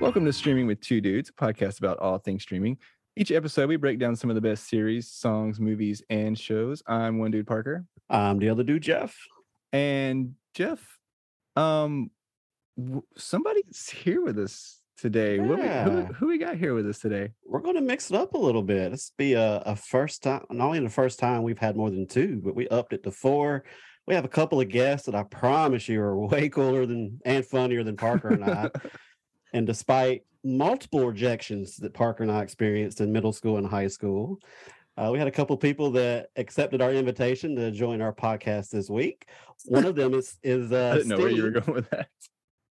Welcome to Streaming with Two Dudes, a podcast about all things streaming. Each episode, we break down some of the best series, songs, movies, and shows. I'm one dude, Parker. I'm the other dude, Jeff. And Jeff, somebody's here with us today. Yeah. Who we got here with us today? We're going to mix it up a little bit. This will be a first time, not only the first time we've had more than two, but we upped it to four. We have a couple of guests that I promise you are way cooler than and funnier than Parker and I. And despite multiple rejections that Parker and I experienced in middle school and high school, we had a couple people that accepted our invitation to join our podcast this week. One of them is I didn't know where you were going with that.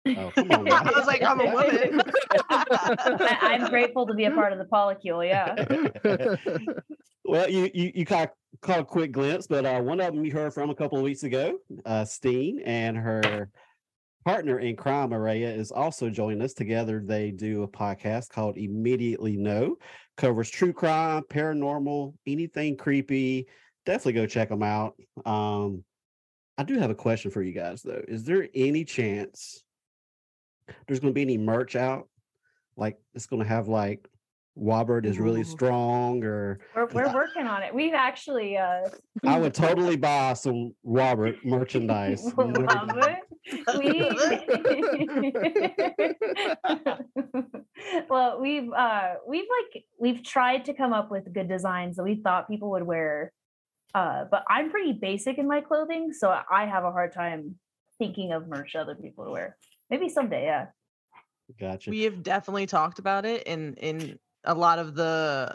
Oh, come on, I was like, I'm a woman. I'm grateful to be a part of the polycule, yeah. Well, you caught a quick glimpse, but one of them you heard from a couple of weeks ago, Steen, and her partner in crime, Araya, is also joining us. Together, they do a podcast called Immediately No. Covers true crime, paranormal, anything creepy. Definitely go check them out. I do have a question for you guys, though. Is there any chance there's going to be any merch out? Like, it's going to have, like, Wobbert is really strong, or we're working on it. We've actually I would totally buy some Wobbert merchandise. Well, we've tried to come up with good designs that we thought people would wear, but I'm pretty basic in my clothing, so I have a hard time thinking of merch other people to wear. Maybe someday, yeah. Gotcha. We have definitely talked about it in a lot of the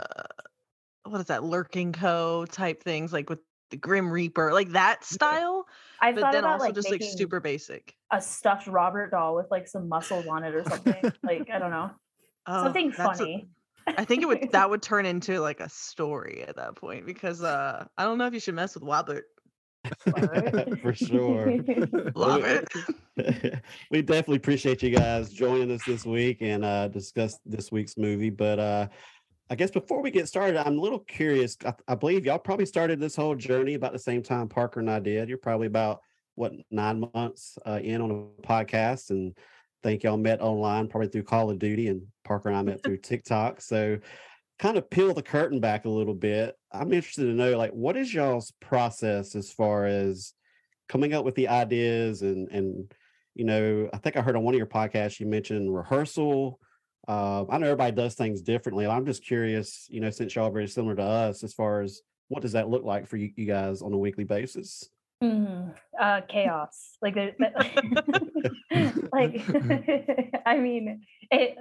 lurking co type things, like with the Grim Reaper, like that style. I've but then also like just like super basic, a stuffed Robert doll with like some muscles on it or something. Like, I don't know, something funny. I think that would turn into like a story at that point, because I don't know if you should mess with Wobbert. For sure. Love it. We definitely appreciate you guys joining us this week and discuss this week's movie. But I guess before we get started, I'm a little curious. I believe y'all probably started this whole journey about the same time Parker and I did. You're probably about 9 months in on a podcast, and I think y'all met online probably through Call of Duty, and Parker and I met through TikTok. So kind of peel the curtain back a little bit. I'm interested to know, like, what is y'all's process as far as coming up with the ideas? And you know, I think I heard on one of your podcasts you mentioned rehearsal. I know everybody does things differently. I'm just curious, you know, since y'all are very similar to us, as far as what does that look like for you guys on a weekly basis? Chaos. Like, I mean,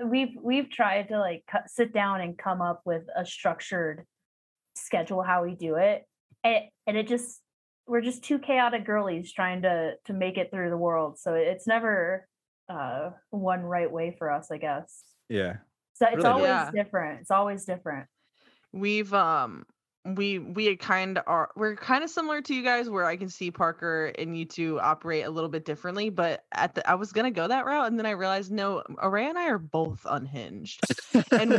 we've tried to like sit down and come up with a structured schedule how we do it, and it just, we're just two chaotic girlies trying to make it through the world. So it's never one right way for us, I guess. Yeah. So it's really always different. It's always different. We've we're kind of similar to you guys, where I can see Parker and you two operate a little bit differently, but I was gonna go that route, and then I realized no, Araya and I are both unhinged, and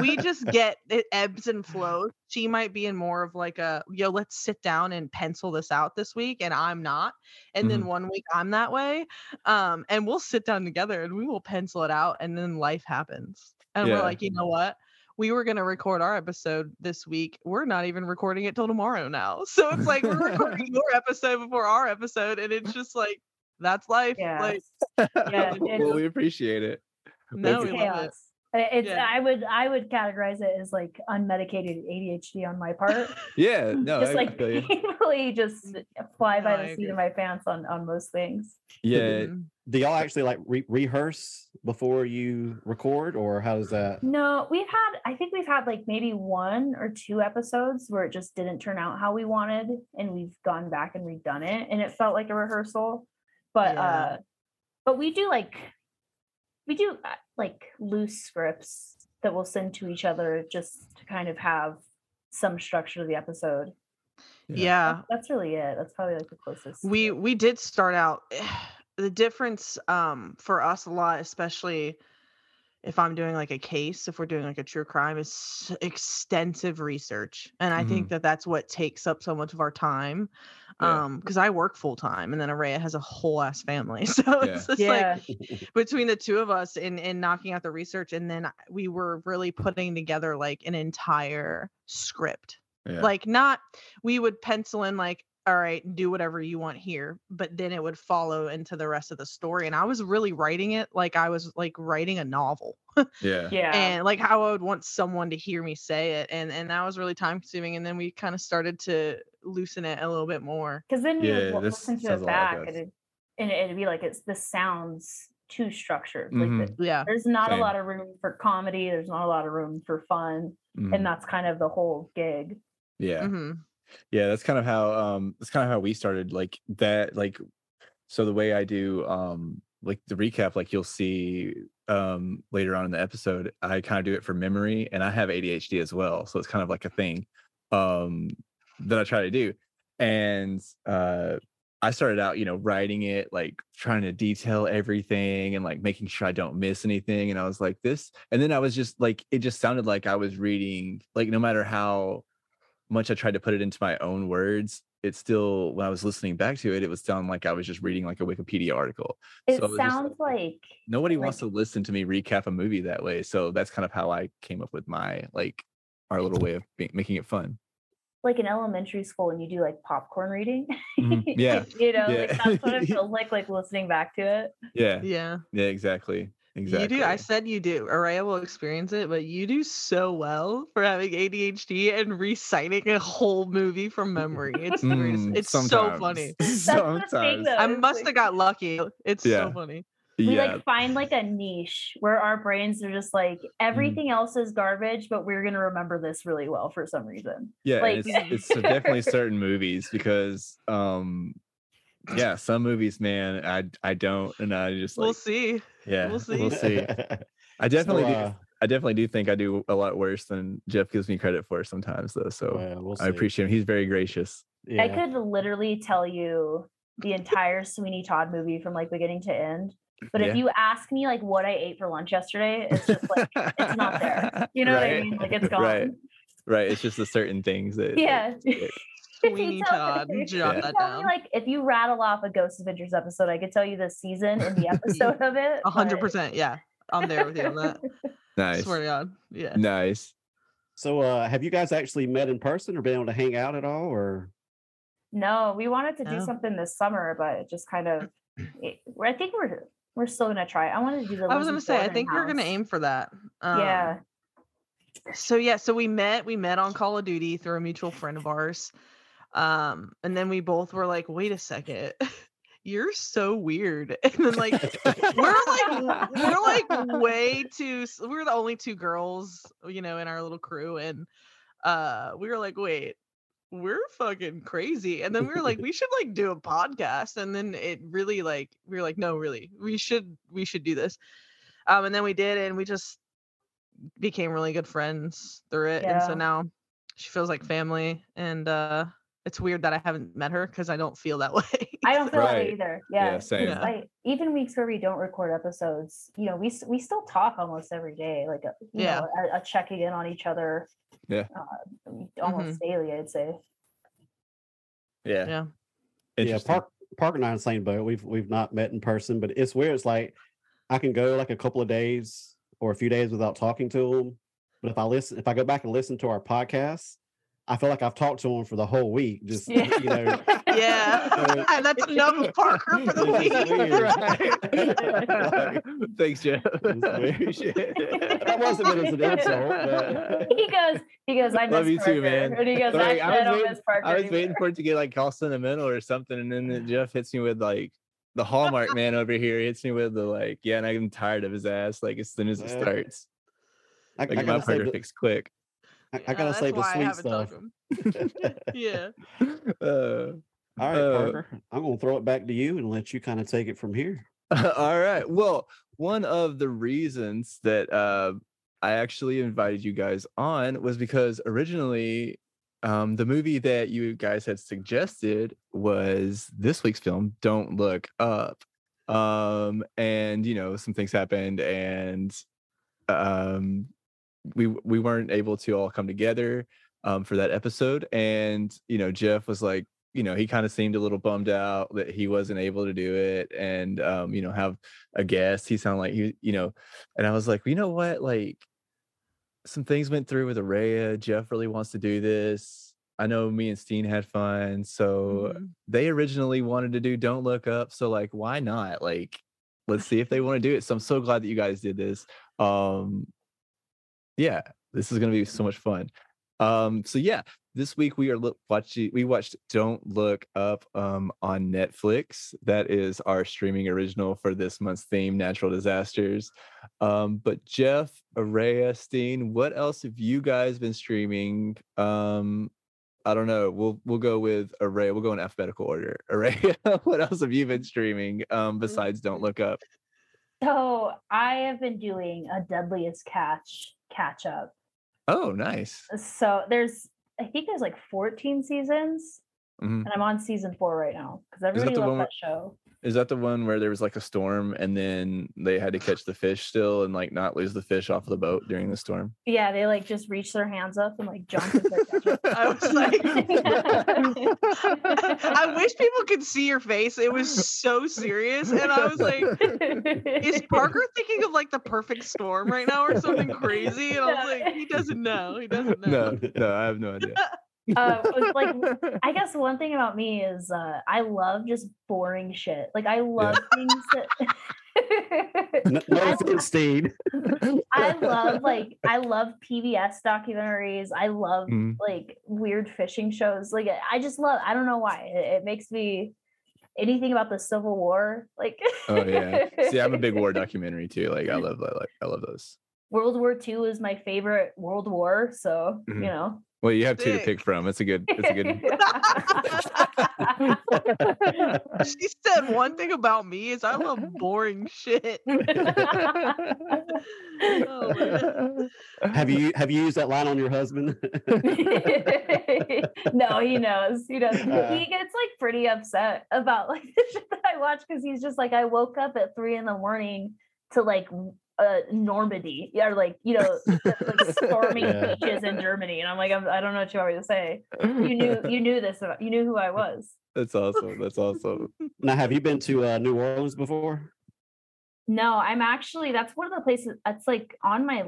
we just get it, ebbs and flows. She might be in more of like a, yo, let's sit down and pencil this out this week, and I'm not, and then one week I'm that way, and we'll sit down together and we will pencil it out, and then life happens, and we're like, you know what, we were going to record our episode this week. We're not even recording it till tomorrow now. So it's like, we're recording your episode before our episode. And it's just like, that's life. Yeah. Like, yeah. Well, we appreciate it. No, it's chaos. It's, yeah. I would categorize it as like unmedicated ADHD on my part. Yeah. No, just like really just fly by the seat of my pants on most things. Yeah. Do y'all actually like rehearse before you record, or how does that? No, I think we've had like maybe one or two episodes where it just didn't turn out how we wanted, and we've gone back and redone it, and it felt like a rehearsal. But but we do like loose scripts that we'll send to each other just to kind of have some structure to the episode. Yeah. That's really it. That's probably like the closest. We did start out the difference for us a lot, especially if I'm doing like a case, if we're doing like a true crime, is extensive research. And I think that that's what takes up so much of our time. Because I work full time and then Araya has a whole ass family. So it's just like between the two of us in knocking out the research. And then we were really putting together like an entire script. Like not, we would pencil in like, all right, do whatever you want here, but then it would follow into the rest of the story. And I was really writing it like I was like writing a novel. And like how I would want someone to hear me say it. And that was really time consuming. And then we kind of started to loosen it a little bit more. Because then you would listen to it back and it'd be like, it's this sounds too structured. Like the, there's not a lot of room for comedy. There's not a lot of room for fun. And that's kind of the whole gig. Yeah, that's kind of how we started like that. Like, so the way I do like the recap, like you'll see later on in the episode, I kind of do it for memory, and I have ADHD as well, so it's kind of like a thing that I try to do. And I started out, you know, writing it, like trying to detail everything and like making sure I don't miss anything. And I was like this, and then I was just like, it just sounded like I was reading, like no matter how much I tried to put it into my own words, it still, when I was listening back to it, it would sound like I was just reading like a Wikipedia article. It so sounds like nobody wants to listen to me recap a movie that way. So that's kind of how I came up with my like our little way of making it fun. Like in elementary school when you do like popcorn reading. You know, like that's what it feels like listening back to it. Yeah, exactly. Exactly. You do. I said you do. Araya will experience it, but you do so well for having ADHD and reciting a whole movie from memory. It's it's sometimes so funny. That's the thing, though. I must have got lucky. It's so funny. We like find like a niche where our brains are just like everything else is garbage, but we're gonna remember this really well for some reason. Yeah, like it's definitely certain movies because some movies, man, I don't, and I just like, we'll see. I definitely do think I do a lot worse than Jeff gives me credit for sometimes, though. So we'll I appreciate him. He's very gracious. I could literally tell you the entire Sweeney Todd movie from like beginning to end, but if you ask me like what I ate for lunch yesterday, it's just like it's not there. You know what I mean? Like it's gone. Right. It's just the certain things that. Sweeney Todd. Like if you rattle off a Ghost Adventures episode, I could tell you the season and the episode of it. 100%, yeah. I'm there with you on that. Nice. I swear to God. Yeah. Nice. So have you guys actually met in person or been able to hang out at all? Or no, we wanted to do something this summer, but it just kind of I think we're still gonna try. I wanted to do the I was gonna say, I think we're gonna aim for that. Yeah. So we met on Call of Duty through a mutual friend of ours. And then we both were like, wait a second, you're so weird. And then like we're like way too, we're the only two girls, you know, in our little crew. And we were like, wait, we're fucking crazy. And then we were like, we should like do a podcast. And then it really like we were like, no, really, we should do this. And then we did, and we just became really good friends through it. And so now she feels like family. And it's weird that I haven't met her because I don't feel that way. I don't feel that way either. Yeah, same. Yeah. Like, even weeks where we don't record episodes, you know, we still talk almost every day, like you know, a checking in on each other. Yeah, almost daily, I'd say. Yeah. Yeah. Parker and I are in the same boat. We've not met in person, but it's weird. It's like I can go like a couple of days or a few days without talking to him, but if I go back and listen to our podcast, I feel like I've talked to him for the whole week. Just, you know. Yeah. So, that's enough Parker for the week. Right. Like, thanks, Jeff. That wasn't meant as an insult. But... He goes, I love you Parker. Too, man. And he goes, like, I was waiting for it to get like all sentimental or something. And then Jeff hits me with like, the Hallmark man over here hits me with the like, yeah, and I'm tired of his ass. Like as soon as it starts. I my partner fix quick. I gotta save the sweet stuff. Yeah. All right, Parker. I'm gonna throw it back to you and let you kind of take it from here. All right. Well, one of the reasons that I actually invited you guys on was because originally The movie that you guys had suggested was this week's film, Don't Look Up. And, you know, some things happened and we weren't able to all come together for that episode. And, you know, Jeff was like, you know, he kind of seemed a little bummed out that he wasn't able to do it and, you know, have a guest. He sounded like, he, you know, and I was like, you know what, like, some things went through with Araya. Jeff really wants to do this. I know me and Steen had fun. So they originally wanted to do Don't Look Up. So like, why not? Like, let's see if they want to do it. So I'm so glad that you guys did this. Yeah, this is going to be so much fun. So yeah, this week we are watched Don't Look Up on Netflix. That is our streaming original for this month's theme, natural disasters. But Jeff, Araya, Steen, what else have you guys been streaming? I don't know. We'll go with Araya. We'll go in alphabetical order. Araya, what else have you been streaming besides Don't Look Up? So I have been doing a Deadliest catch up. Oh, nice. So I think there's like 14 seasons, and I'm on season 4 right now because everybody loves that show. Is that the one where there was like a storm and then they had to catch the fish still and like not lose the fish off of the boat during the storm? Yeah, they like just reach their hands up and like jump. I was like, I wish people could see your face. It was so serious, and I was like, is Parker thinking of like the perfect storm right now or something crazy? And I was like, he doesn't know. No, I have no idea. Like, I guess one thing about me is I love just boring shit. Like, I love things that I love PBS documentaries. I love like weird fishing shows. Like, I just love, I don't know why. It makes me anything about the Civil War. Like, oh yeah. See, I'm a big war documentary too. Like, I love those. World War II is my favorite world war, so you know. Well, you have two to pick from. It's a good. She said one thing about me is I love boring shit. Oh, have you used that line on your husband? No, he knows. He doesn't. He gets like pretty upset about like the shit that I watch because he's just like, I woke up at 3 a.m. to like Normandy, yeah, or like, you know, like storming beaches in Germany, and I'm like, I don't know what you want me to say. You knew who I was. That's awesome. Now, have you been to New Orleans before? No, I'm actually. That's one of the places that's like on my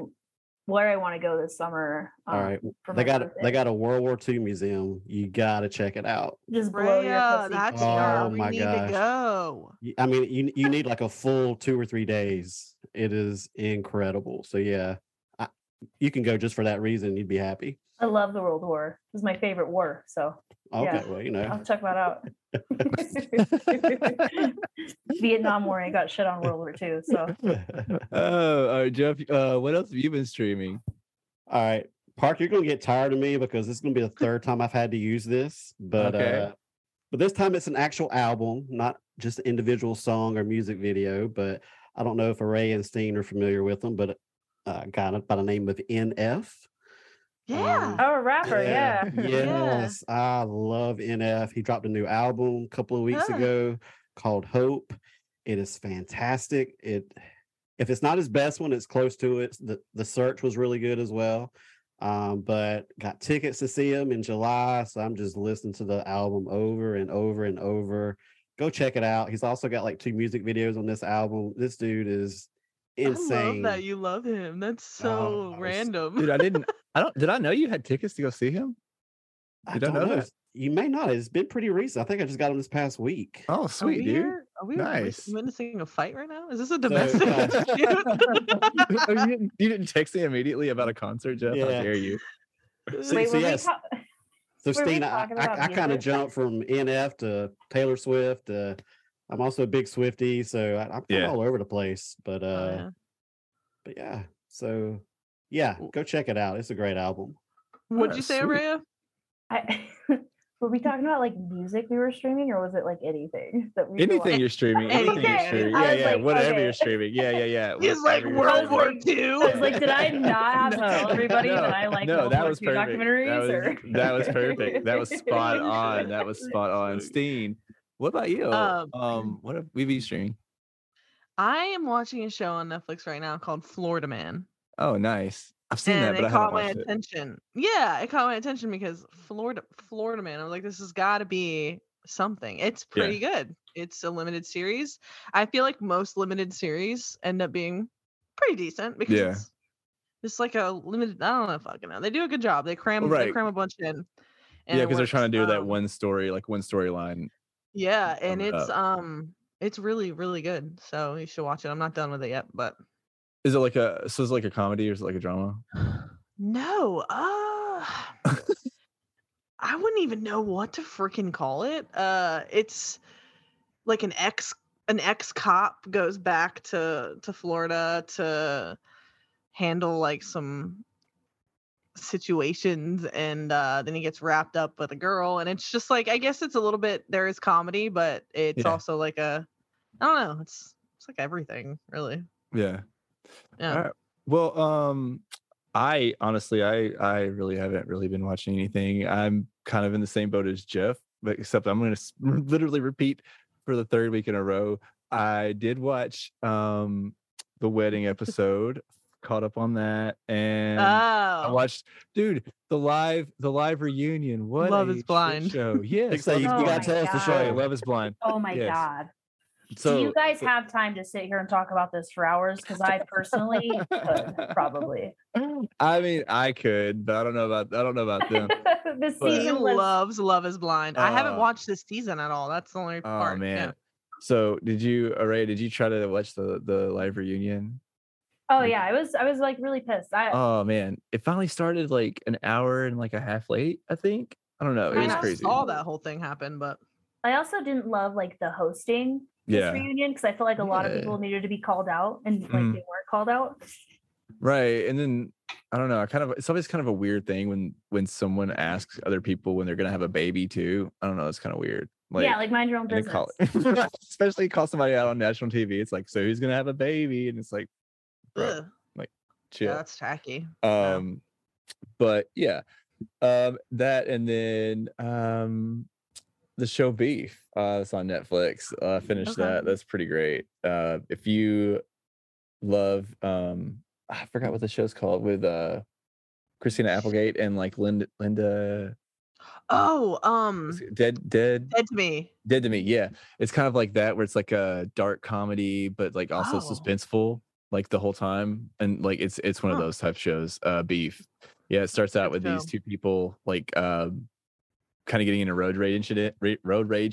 where I want to go this summer. All right, they got a World War II museum. You got to check it out. Just blow your pussy. That's we need to go. I mean, you need like a full 2 or 3 days. It is incredible. So yeah, you can go just for that reason. You'd be happy. I love the World War. It was my favorite war. So okay, well, you know, I'll check that out. Vietnam War. I got shit on World War II. So all right, Jeff. What else have you been streaming? All right, Park. You're gonna get tired of me because this is gonna be the third time I've had to use this. But okay. But this time it's an actual album, not just an individual song or music video, but I don't know if Araya and Steen are familiar with them, but got it by the name of NF. Yeah. A rapper, yeah. Yes, I love NF. He dropped a new album a couple of weeks ago called Hope. It is fantastic. If it's not his best one, it's close to it. The Search was really good as well. But got tickets to see him in July, so I'm just listening to the album over and over and over. Go check it out. He's also got like 2 music videos on this album. This dude is insane. I love that you love him. That's so random. Dude, did I know you had tickets to go see him? I don't know that. You may not. It's been pretty recent. I think I just got him this past week. Oh, sweet, dude. Are we nice. Witnessing a fight right now? Is this a domestic dispute? You didn't text me immediately about a concert, Jeff? Yeah. How dare you? So, Steen, I kind of jumped from NF to Taylor Swift. I'm also a big Swiftie, so I'm all over the place. But go check it out. It's a great album. What'd you say, Araya? Were we talking about like music we were streaming, or was it like anything that we anything you're streaming? Anything you're streaming. Yeah, yeah. Like, whatever okay. you're streaming. Yeah, yeah, yeah. He's like World War II. I was like, did I not have to tell everybody that I like World War II documentaries? That was perfect. That was spot on. That was spot on. Steen, what about you? What have we been streaming? I am watching a show on Netflix right now called Florida Man. Oh, nice. I've seen that, but I haven't watched it. Yeah, it caught my attention because Florida Man. I was like, this has got to be something. It's pretty good. It's a limited series. I feel like most limited series end up being pretty decent because it's like a limited. I don't know, fucking know. They do a good job. They cram a bunch in. Yeah, because they're trying to do that one story, like one storyline. Yeah, and it's really, really good. So you should watch it. I'm not done with it yet, but. Is it like a comedy or is it like a drama? No. I wouldn't even know what to freaking call it. It's like an ex cop goes back to Florida to handle like some situations, and then he gets wrapped up with a girl, and it's just like, I guess it's a little bit, there is comedy, but it's also like a, I don't know, it's like everything really. Yeah. Yeah. All right. Well, I honestly, I really haven't really been watching anything. I'm kind of in the same boat as Jeff, but except I'm going to literally repeat for the third week in a row. I did watch the wedding episode, caught up on that, and I watched, dude, the live reunion. What Love Is Blind show? Yes, so you gotta tell us the show. Love Is Blind. Oh my god. So, do you guys have time to sit here and talk about this for hours? Because I personally could, probably. I mean, I could, but I don't know about them. He loves Love Is Blind. I haven't watched this season at all. That's the only part. Oh man! Yeah. So did you try to watch the live reunion? Oh yeah, I was like really pissed. Oh man, it finally started like an hour and like a half late. I think, I don't know. It was crazy. I saw that whole thing happen, but I also didn't love like the hosting. This reunion, because I feel like a lot of people needed to be called out, and like they weren't called out. Right, and then I don't know. It's always kind of a weird thing when someone asks other people when they're gonna have a baby too. I don't know. It's kind of weird. Like, yeah, like mind your own business. Especially call somebody out on national TV. It's like, so who's gonna have a baby? And it's like, bro, like chill. Yeah, that's tacky. But yeah, that, and then the show Beef, it's on Netflix. Finished that. That's pretty great. If you love, I forgot what the show's called, with Christina Applegate and like Linda. Dead to Me. Dead to Me. Yeah, it's kind of like that, where it's like a dark comedy, but like also suspenseful, like the whole time, and like it's one of those type shows. Beef. Yeah, it starts out with these two people like. Kind of getting in a road rage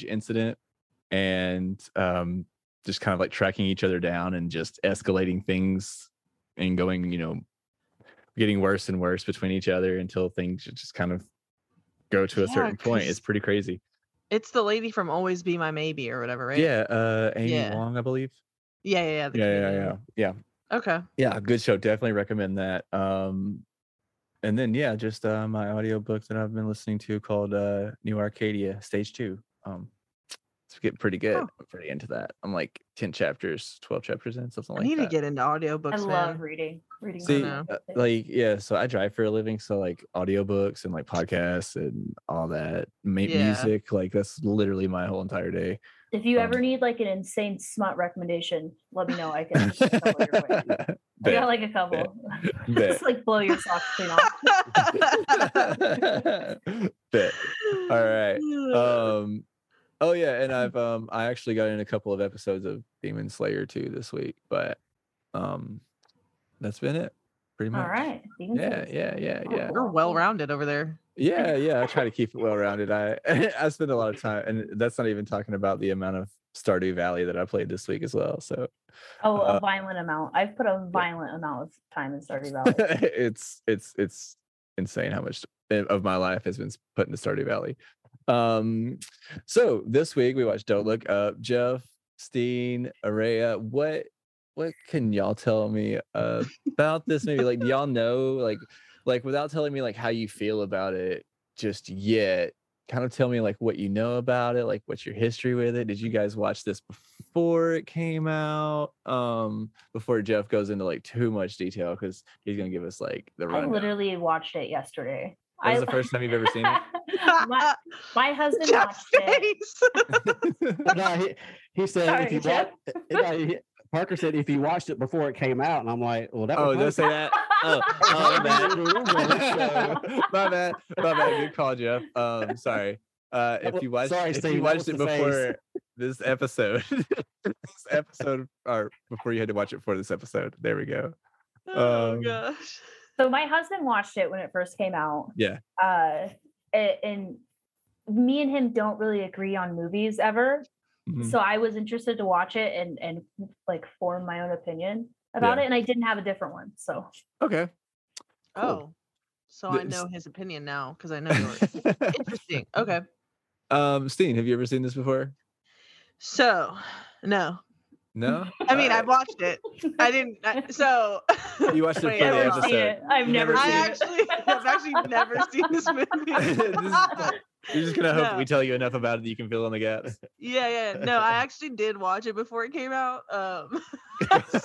incident, and just kind of like tracking each other down and just escalating things and going, you know, getting worse and worse between each other until things just kind of go to a certain point. It's pretty crazy. It's the lady from Always Be My Maybe or whatever, right? Yeah, Amy Wong, I believe. Yeah. Okay. Yeah, good show. Definitely recommend that. And then, my audiobook that I've been listening to called New Arcadia Stage Two. It's getting pretty good. Oh. I'm pretty into that. I'm like 10 chapters, 12 chapters in, something like that. I need to get into audiobooks. I love reading. See, so I drive for a living. So like audiobooks and like podcasts and all that, music, like that's literally my whole entire day. If you ever need like an insane smut recommendation, let me know. I can cover your way. I got like a couple. Just like blow your socks clean off. All right. Oh yeah, and I've I actually got in a couple of episodes of Demon Slayer 2 this week, but that's been it, pretty much. All right. Yeah. You're well rounded over there. Yeah. I try to keep it well-rounded. I spend a lot of time, and that's not even talking about the amount of Stardew Valley that I played this week as well. So, a violent amount. I've put a violent amount of time in Stardew Valley. It's insane how much of my life has been put into Stardew Valley. So this week we watched Don't Look Up. Jeff, Steen, Araya, what can y'all tell me about this movie? Like, do y'all know, like without telling me like how you feel about it just yet, kind of tell me like what you know about it, like what's your history with it? Did you guys watch this before it came out? Before Jeff goes into like too much detail, because he's gonna give us like the rundown. I literally watched it yesterday. That was the first time you've ever seen it? my husband Jeff's watched it. No, he said, sorry, if you Jeff. Parker said if he watched it before it came out, and I'm like, well, that was don't say that. My bad. Good call, Jeff. Sorry. If you watched it before this episode, or before you had to watch it for this episode, there we go. Oh gosh. So my husband watched it when it first came out. Yeah. And me and him don't really agree on movies ever. Mm-hmm. So I was interested to watch it and like form my own opinion about it. And I didn't have a different one. So. Okay. Cool. Oh, so I know his opinion now because I know yours. Interesting. Okay. Steen, have you ever seen this before? So, no. No? I mean, I watched it. I didn't. So. You watched it for the episode. I've never seen it. I've actually never seen this movie. You're just going to hope we tell you enough about it that you can fill in the gaps. Yeah. No, I actually did watch it before it came out. That's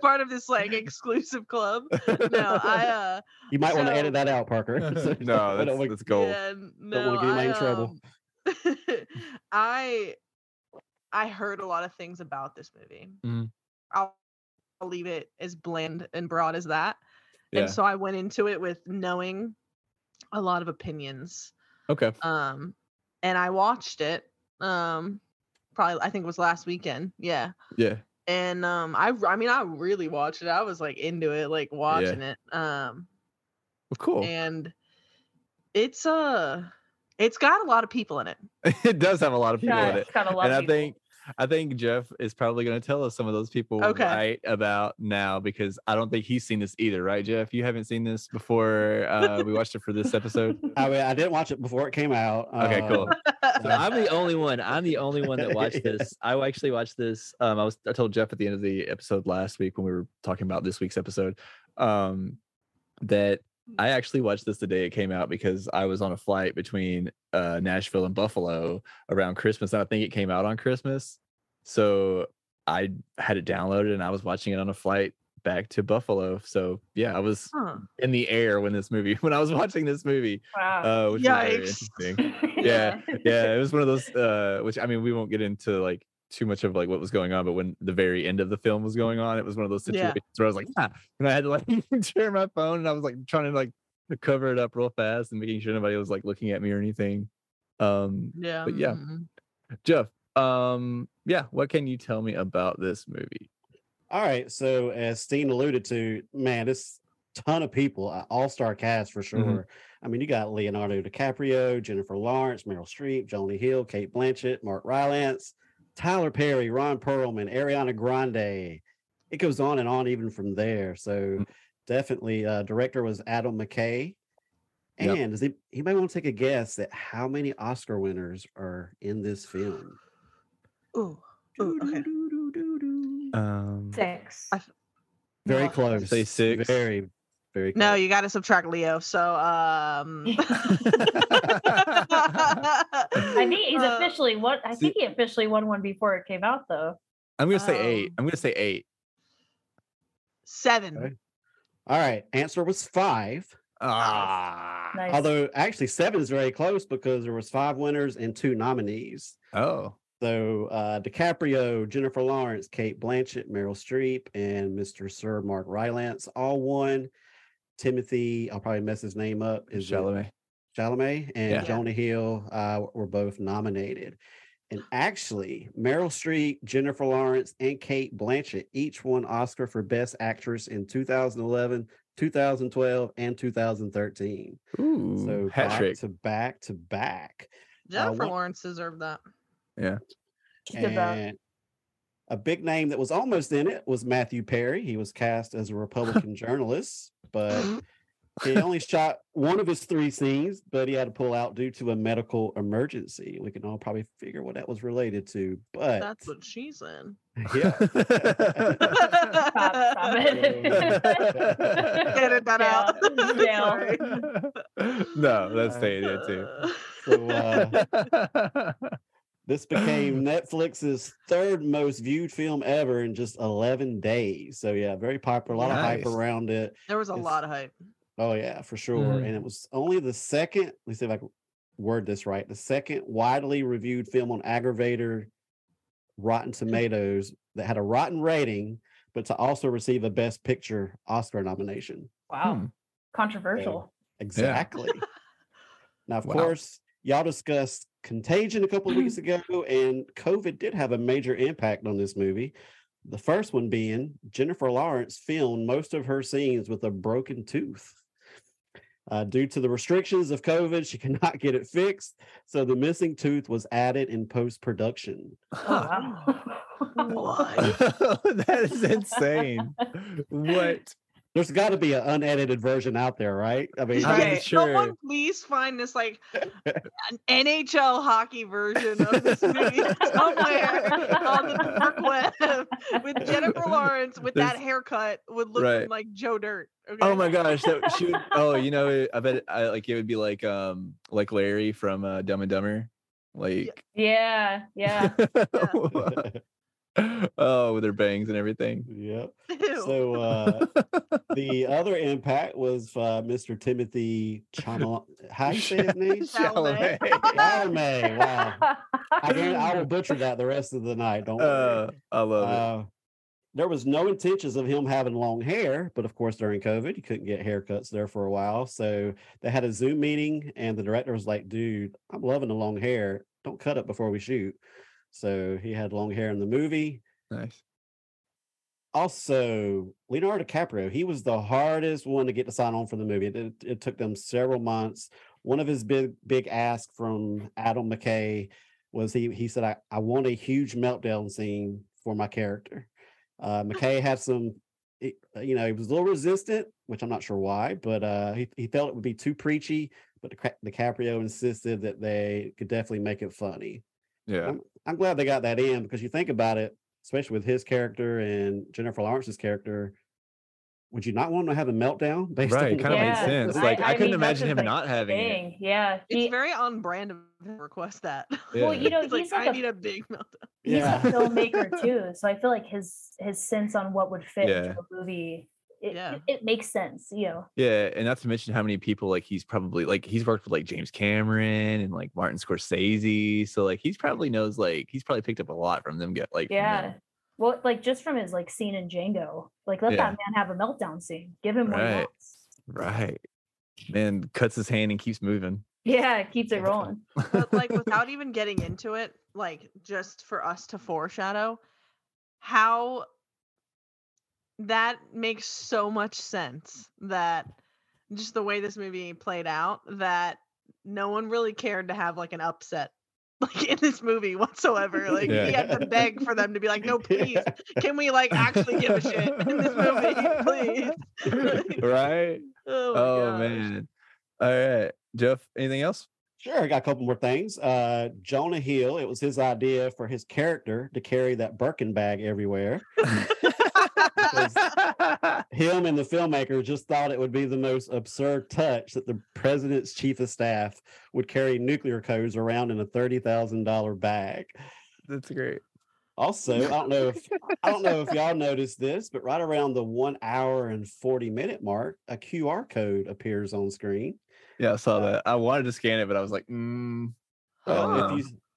part of this, like, exclusive club. No, I... you might want to edit that out, Parker. No, that's gold. Yeah, don't want to get in trouble. I heard a lot of things about this movie. Mm. I'll leave it as bland and broad as that. Yeah. And so I went into it with knowing a lot of opinions. Okay. And I watched it probably, I think it was last weekend. Yeah. And I really watched it. I was like into it, like watching it. Well, cool. And it's got a lot of people in it. It does have a lot of people in it. It's got a lot of people. I think Jeff is probably going to tell us some of those people right about now, because I don't think he's seen this either, right, Jeff? You haven't seen this before we watched it for this episode? I mean, I didn't watch it before it came out. Okay, cool. So I'm the only one that watched this. I actually watched this. I told Jeff at the end of the episode last week when we were talking about this week's episode that I actually watched this the day it came out because I was on a flight between Nashville and Buffalo around Christmas. And I think it came out on Christmas. So I had it downloaded and I was watching it on a flight back to Buffalo. So yeah, I was in the air when I was watching this movie. Wow. Which was very interesting. Yeah. It was one of those, which I mean, we won't get into like too much of like what was going on, but when the very end of the film was going on, it was one of those situations where I was like, and I had to like turn my phone and I was like trying to like cover it up real fast and making sure nobody was like looking at me or anything. But yeah. Mm-hmm. Jeff, what can you tell me about this movie? All right. So as Steen alluded to, man, this ton of people, all-star cast for sure. Mm-hmm. I mean, you got Leonardo DiCaprio, Jennifer Lawrence, Meryl Streep, Jonah Hill, Kate Blanchett, Mark Rylance, Tyler Perry, Ron Perlman, Ariana Grande. It goes on and on even from there. So definitely director was Adam McKay. And does he might want to take a guess at how many Oscar winners are in this film. Ooh, okay. Six. Very close. Say six. Very, very close. No, you got to subtract Leo. So I think he's officially won. I think he officially won one before it came out, though. I'm gonna say eight. 7. Okay. All right. Answer was 5. Nice. Although actually 7 is very close because there was 5 winners and 2 nominees. Oh. So DiCaprio, Jennifer Lawrence, Kate Blanchett, Meryl Streep, and Mr. Sir Mark Rylance all won. Timothy, I'll probably mess his name up. Is Chalamet and Jonah Hill were both nominated. And actually, Meryl Streep, Jennifer Lawrence, and Kate Blanchett each won Oscar for Best Actress in 2011, 2012, and 2013. Ooh, so back to back. Jennifer Lawrence deserved that. Yeah. And a big name that was almost in it was Matthew Perry. He was cast as a Republican journalist, but he only shot one of his 3 scenes, but he had to pull out due to a medical emergency. We can all probably figure what that was related to, but that's what she's in. Yeah. Stop it. Edit that out. No, that's staying there too. So this became Netflix's third most viewed film ever in just 11 days. So yeah, very popular. A lot of hype around it. There was a lot of hype. Oh yeah, for sure. Mm-hmm. And it was only the second, let me see if I can word this right, the second widely reviewed film on aggregator Rotten Tomatoes that had a rotten rating, but to also receive a Best Picture Oscar nomination. Wow. Controversial. Yeah, exactly. Yeah. Now, of course, y'all discussed Contagion a couple of weeks ago, and COVID did have a major impact on this movie. The first one being Jennifer Lawrence filmed most of her scenes with a broken tooth. Due to the restrictions of COVID, she could not get it fixed, so the missing tooth was added in post-production. Oh, wow. What? That is insane. What? There's got to be an unedited version out there, right? I mean, sure. Someone please find this like an NHL hockey version of this movie somewhere on the dark web with Jennifer Lawrence with that haircut would look like Joe Dirt. Okay? Oh my gosh, that she would, you know, I bet it would be like Larry from Dumb and Dumber, like yeah. Oh, with her bangs and everything. Yep. Ew. So the other impact was Mr. Timothy Chalamet. How do you say his name? Chalamet. Wow. I will butcher that the rest of the night. Don't worry. I love it. There was no intentions of him having long hair, but of course during COVID, he couldn't get haircuts there for a while. So they had a Zoom meeting, and the director was like, "Dude, I'm loving the long hair. Don't cut it before we shoot." So he had long hair in the movie. Nice. Also, Leonardo DiCaprio, he was the hardest one to get to sign on for the movie. It took them several months. One of his big asks from Adam McKay was he said, I want a huge meltdown scene for my character. McKay had some, you know, he was a little resistant, which I'm not sure why, but he felt it would be too preachy, but DiCaprio insisted that they could definitely make it funny. Yeah. I'm glad they got that in, because you think about it, especially with his character and Jennifer Lawrence's character, would you not want to have a meltdown? Right, kind of made sense. Like I couldn't imagine him not having it. Yeah, it's very on brand of him to request that. Yeah. Well, you know, he's like I need a big meltdown. He's a filmmaker too, so I feel like his sense on what would fit into a movie. It makes sense, you know. Yeah, and not to mention how many people like he's probably like he's worked with like James Cameron and like Martin Scorsese, so like he's probably knows like he's probably picked up a lot from them. Well, like just from his like scene in Django, like let that man have a meltdown scene, give him one. Right, man cuts his hand and keeps moving. Yeah, it keeps it rolling. But like without even getting into it, like just for us to foreshadow how. That makes so much sense that just the way this movie played out that no one really cared to have like an upset like in this movie whatsoever. Like he had to beg for them to be like, no, please, can we like actually give a shit in this movie, please? Right? Oh man. All right. Jeff, anything else? Sure, I got a couple more things. Jonah Hill, it was his idea for his character to carry that Birkin bag everywhere. Him and the filmmaker just thought it would be the most absurd touch that the president's chief of staff would carry nuclear codes around in a $30,000 bag. That's great. Also, I don't know if y'all noticed this, but right around the 1 hour and 40 minute mark, a QR code appears on screen. Yeah, I saw that. I wanted to scan it, but I was like,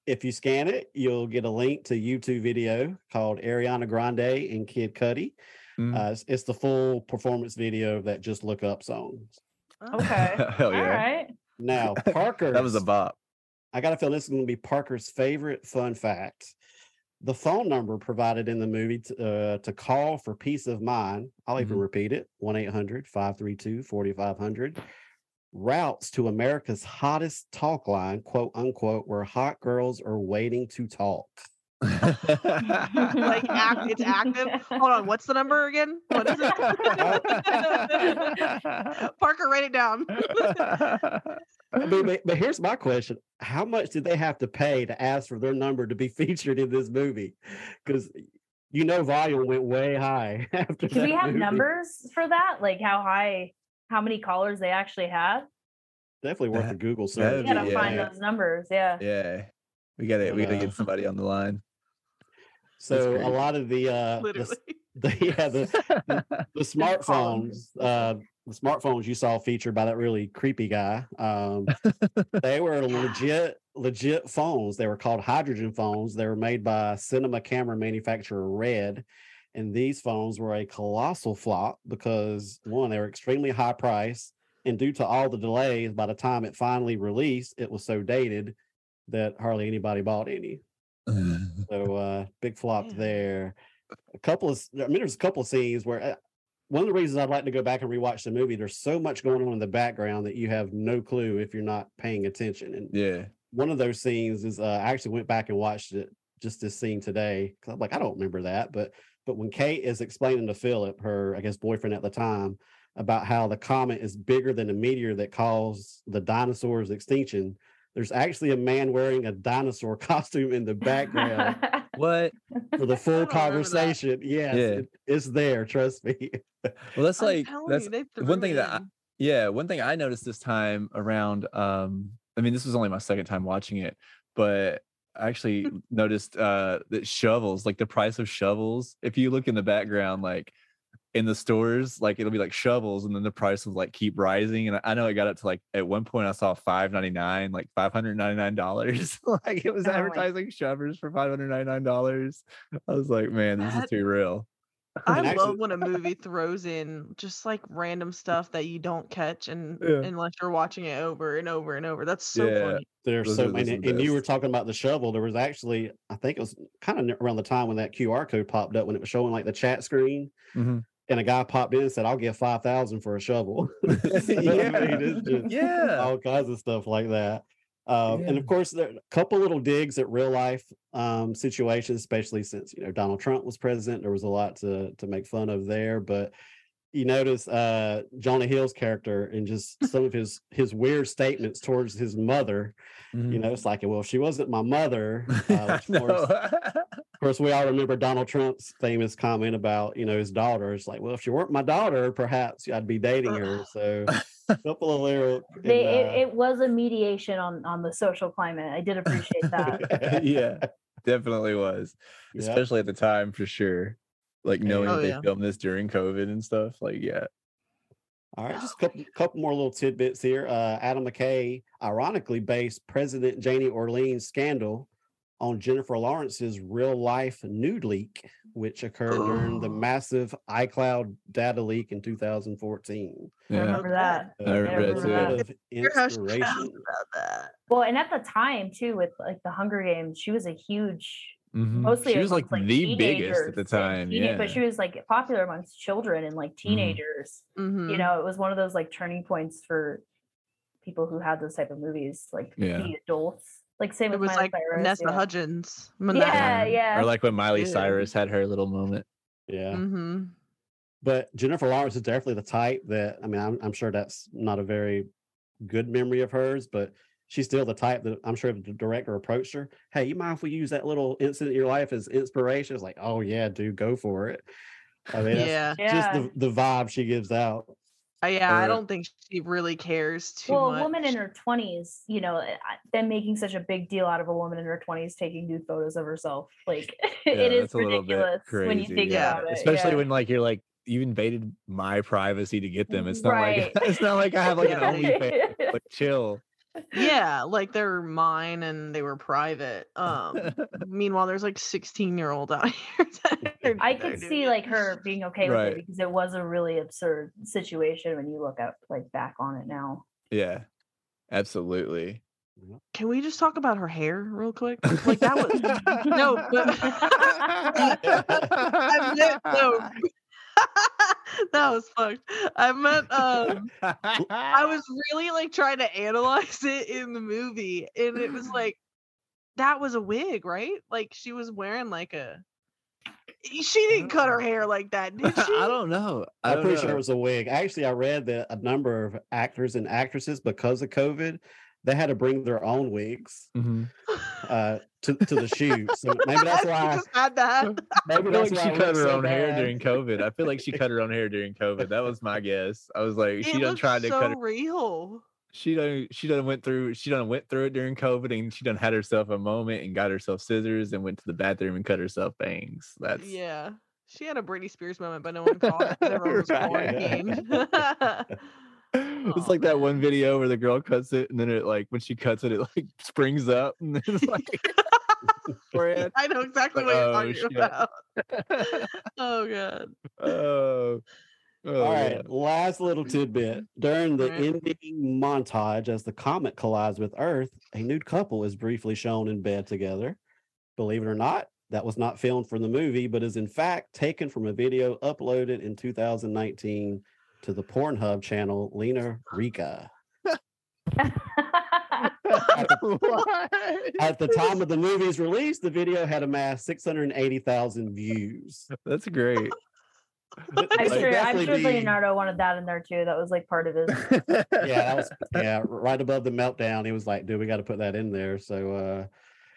If you scan it, you'll get a link to YouTube video called Ariana Grande and Kid Cudi. It's the full performance video of that Just Look Up song. Okay. Hell yeah. All right. Now, Parker. That was a bop. I got to feel this is going to be Parker's favorite fun fact. The phone number provided in the movie to call for peace of mind, I'll even repeat it, 1-800-532-4500. Routes to America's hottest talk line, quote unquote, where hot girls are waiting to talk. It's active. Hold on, what's the number again? What is it? Parker, write it down. But here's my question: how much did they have to pay to ask for their number to be featured in this movie? Because you know, volume went way high after. Do we have numbers for that? Like how high? How many callers they actually had? Definitely worth a Google search. We gotta find those numbers. Yeah. We gotta get somebody on the line. So a lot of the smartphones, the smartphones you saw featured by that really creepy guy, they were legit phones. They were called hydrogen phones. They were made by cinema camera manufacturer Red. And these phones were a colossal flop because, one, they were extremely high priced, and due to all the delays, by the time it finally released, it was so dated that hardly anybody bought any. So big flop there. There's a couple of scenes where one of the reasons I'd like to go back and rewatch the movie, there's so much going on in the background that you have no clue if you're not paying attention. And one of those scenes is I actually went back and watched it, just this scene today, because I'm like, I don't remember that, but when Kate is explaining to Philip, her, I guess, boyfriend at the time, about how the comet is bigger than the meteor that caused the dinosaurs' extinction, there's actually a man wearing a dinosaur costume in the background. What? For the full conversation. It's there, trust me. Well, one thing I noticed this time around, I mean, this was only my second time watching it, but I actually noticed that shovels, like the price of shovels, if you look in the background, like in the stores, like it'll be like shovels, and then the price will like keep rising. And I know it got up to like, at one point I saw $5.99, like $599. Like it was advertising shovers for $599. I was like, man, this is too real. I love when a movie throws in just like random stuff that you don't catch unless you're watching it over and over and over. That's so funny. There's so many. And you were talking about the shovel. There was actually, I think it was kind of around the time when that QR code popped up, when it was showing like the chat screen. Mm-hmm. And a guy popped in and said, I'll give $5,000 for a shovel. All kinds of stuff like that. And of course, there are a couple little digs at real life situations, especially since, you know, Donald Trump was president. There was a lot to make fun of there. But you notice Jonah Hill's character and just some of his weird statements towards his mother. Mm-hmm. You know, it's like, well, if she wasn't my mother. Of course, we all remember Donald Trump's famous comment about, you know, his daughter. It's like, well, if she weren't my daughter, perhaps I'd be dating her. So. Couple of lyrics. It was a mediation on the social climate. I did appreciate that. Yeah, definitely was, especially at the time, for sure. Like knowing that they filmed this during COVID and stuff. Like, yeah. All right, just a couple more little tidbits here. Adam McKay ironically based President Janie Orleans' scandal on Jennifer Lawrence's real life nude leak, which occurred during the massive iCloud data leak in 2014. Yeah. I remember that. I remember that. Well, and at the time too, with like the Hunger Games, she was a huge, mostly she was like the biggest at the time. Yeah, but she was like popular amongst children and like teenagers. Mm-hmm. You know, it was one of those like turning points for people who had those type of movies, like the adults. Like same it with Miley Cyrus, Vanessa Hudgens. Or like when Miley Cyrus had her little moment. Yeah. Mm-hmm. But Jennifer Lawrence is definitely the type that, I mean, I'm sure that's not a very good memory of hers, but she's still the type that I'm sure if the director approached her, hey, you mind if we use that little incident in your life as inspiration? It's like, oh yeah, dude, go for it. I mean, just the vibe she gives out. I don't think she really cares too much. Well, a woman in her 20s, you know, them making such a big deal out of a woman in her 20s taking nude photos of herself. Like, it is ridiculous when you think about it. Especially when, like, you're like, you invaded my privacy to get them. It's not like I have, like, an OnlyFans. Like, chill. Yeah, like, they're mine and they were private. Meanwhile, there's, like, 16-year-old out here. I could see like her being okay with it because it was a really absurd situation when you look up like back on it now. Yeah, absolutely. Can we just talk about her hair real quick? Like that was that was fucked. I meant I was really like trying to analyze it in the movie, and it was like that was a wig, right? Like she was wearing like a. She didn't cut her hair like that, did she? I don't know. I'm pretty sure it was a wig. Actually, I read that a number of actors and actresses, because of COVID, they had to bring their own wigs to the shoot. So maybe that's why. She just had that. Maybe that's why she cut her own hair during COVID. I feel like she cut her own hair during COVID. That was my guess. I was like, she done tried to cut it. She done went through it during COVID, and she done had herself a moment and got herself scissors and went to the bathroom and cut herself bangs. That's yeah. She had a Britney Spears moment, but no one called it. Everyone was quarantined. It's like that one video where the girl cuts it, and then it like when she cuts it, it like springs up, and then it's like. I know exactly what you're talking about. Oh god. All right. Yeah. Last little tidbit. During the ending montage, as the comet collides with Earth, a nude couple is briefly shown in bed together. Believe it or not, that was not filmed from the movie, but is in fact taken from a video uploaded in 2019 to the Pornhub channel Lena Rica. At the time of the movie's release, the video had amassed 680,000 views. That's great. I'm sure, Leonardo wanted that in there too. That was like part of his. yeah, right above the meltdown. He was like, "Dude, we got to put that in there." So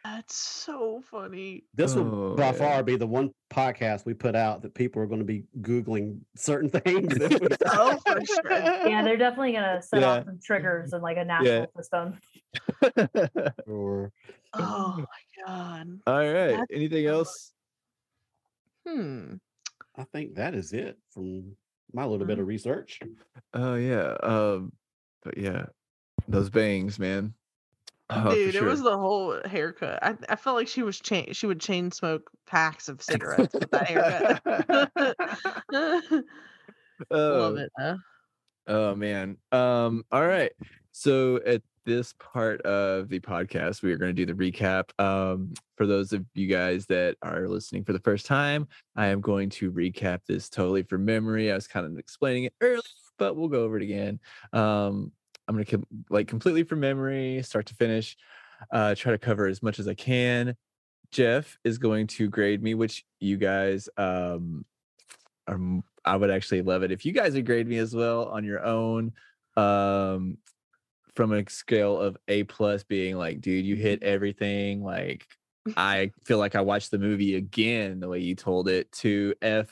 that's so funny. This will by far be the one podcast we put out that people are going to be Googling certain things. Oh, for sure. Yeah, they're definitely going to set off some triggers and like a natural system. Sure. Oh my god! All right. That's anything else? I think that is it from my little bit of research. Oh yeah, but yeah, those bangs, man. Oh, dude, it was the whole haircut. I felt like she was she would chain smoke packs of cigarettes with that haircut. Love it. Huh? Oh man. All right. So at this part of the podcast, we are going to do the recap. For those of you guys that are listening for the first time, I am going to recap this totally from memory. I was kind of explaining it earlier, but we'll go over it again. I'm going to completely from memory, start to finish, try to cover as much as I can. Jeff is going to grade me, which you guys I would actually love it if you guys would grade me as well on your own. From a scale of A+, being like, dude, you hit everything. Like, I feel like I watched the movie again the way you told it. To F,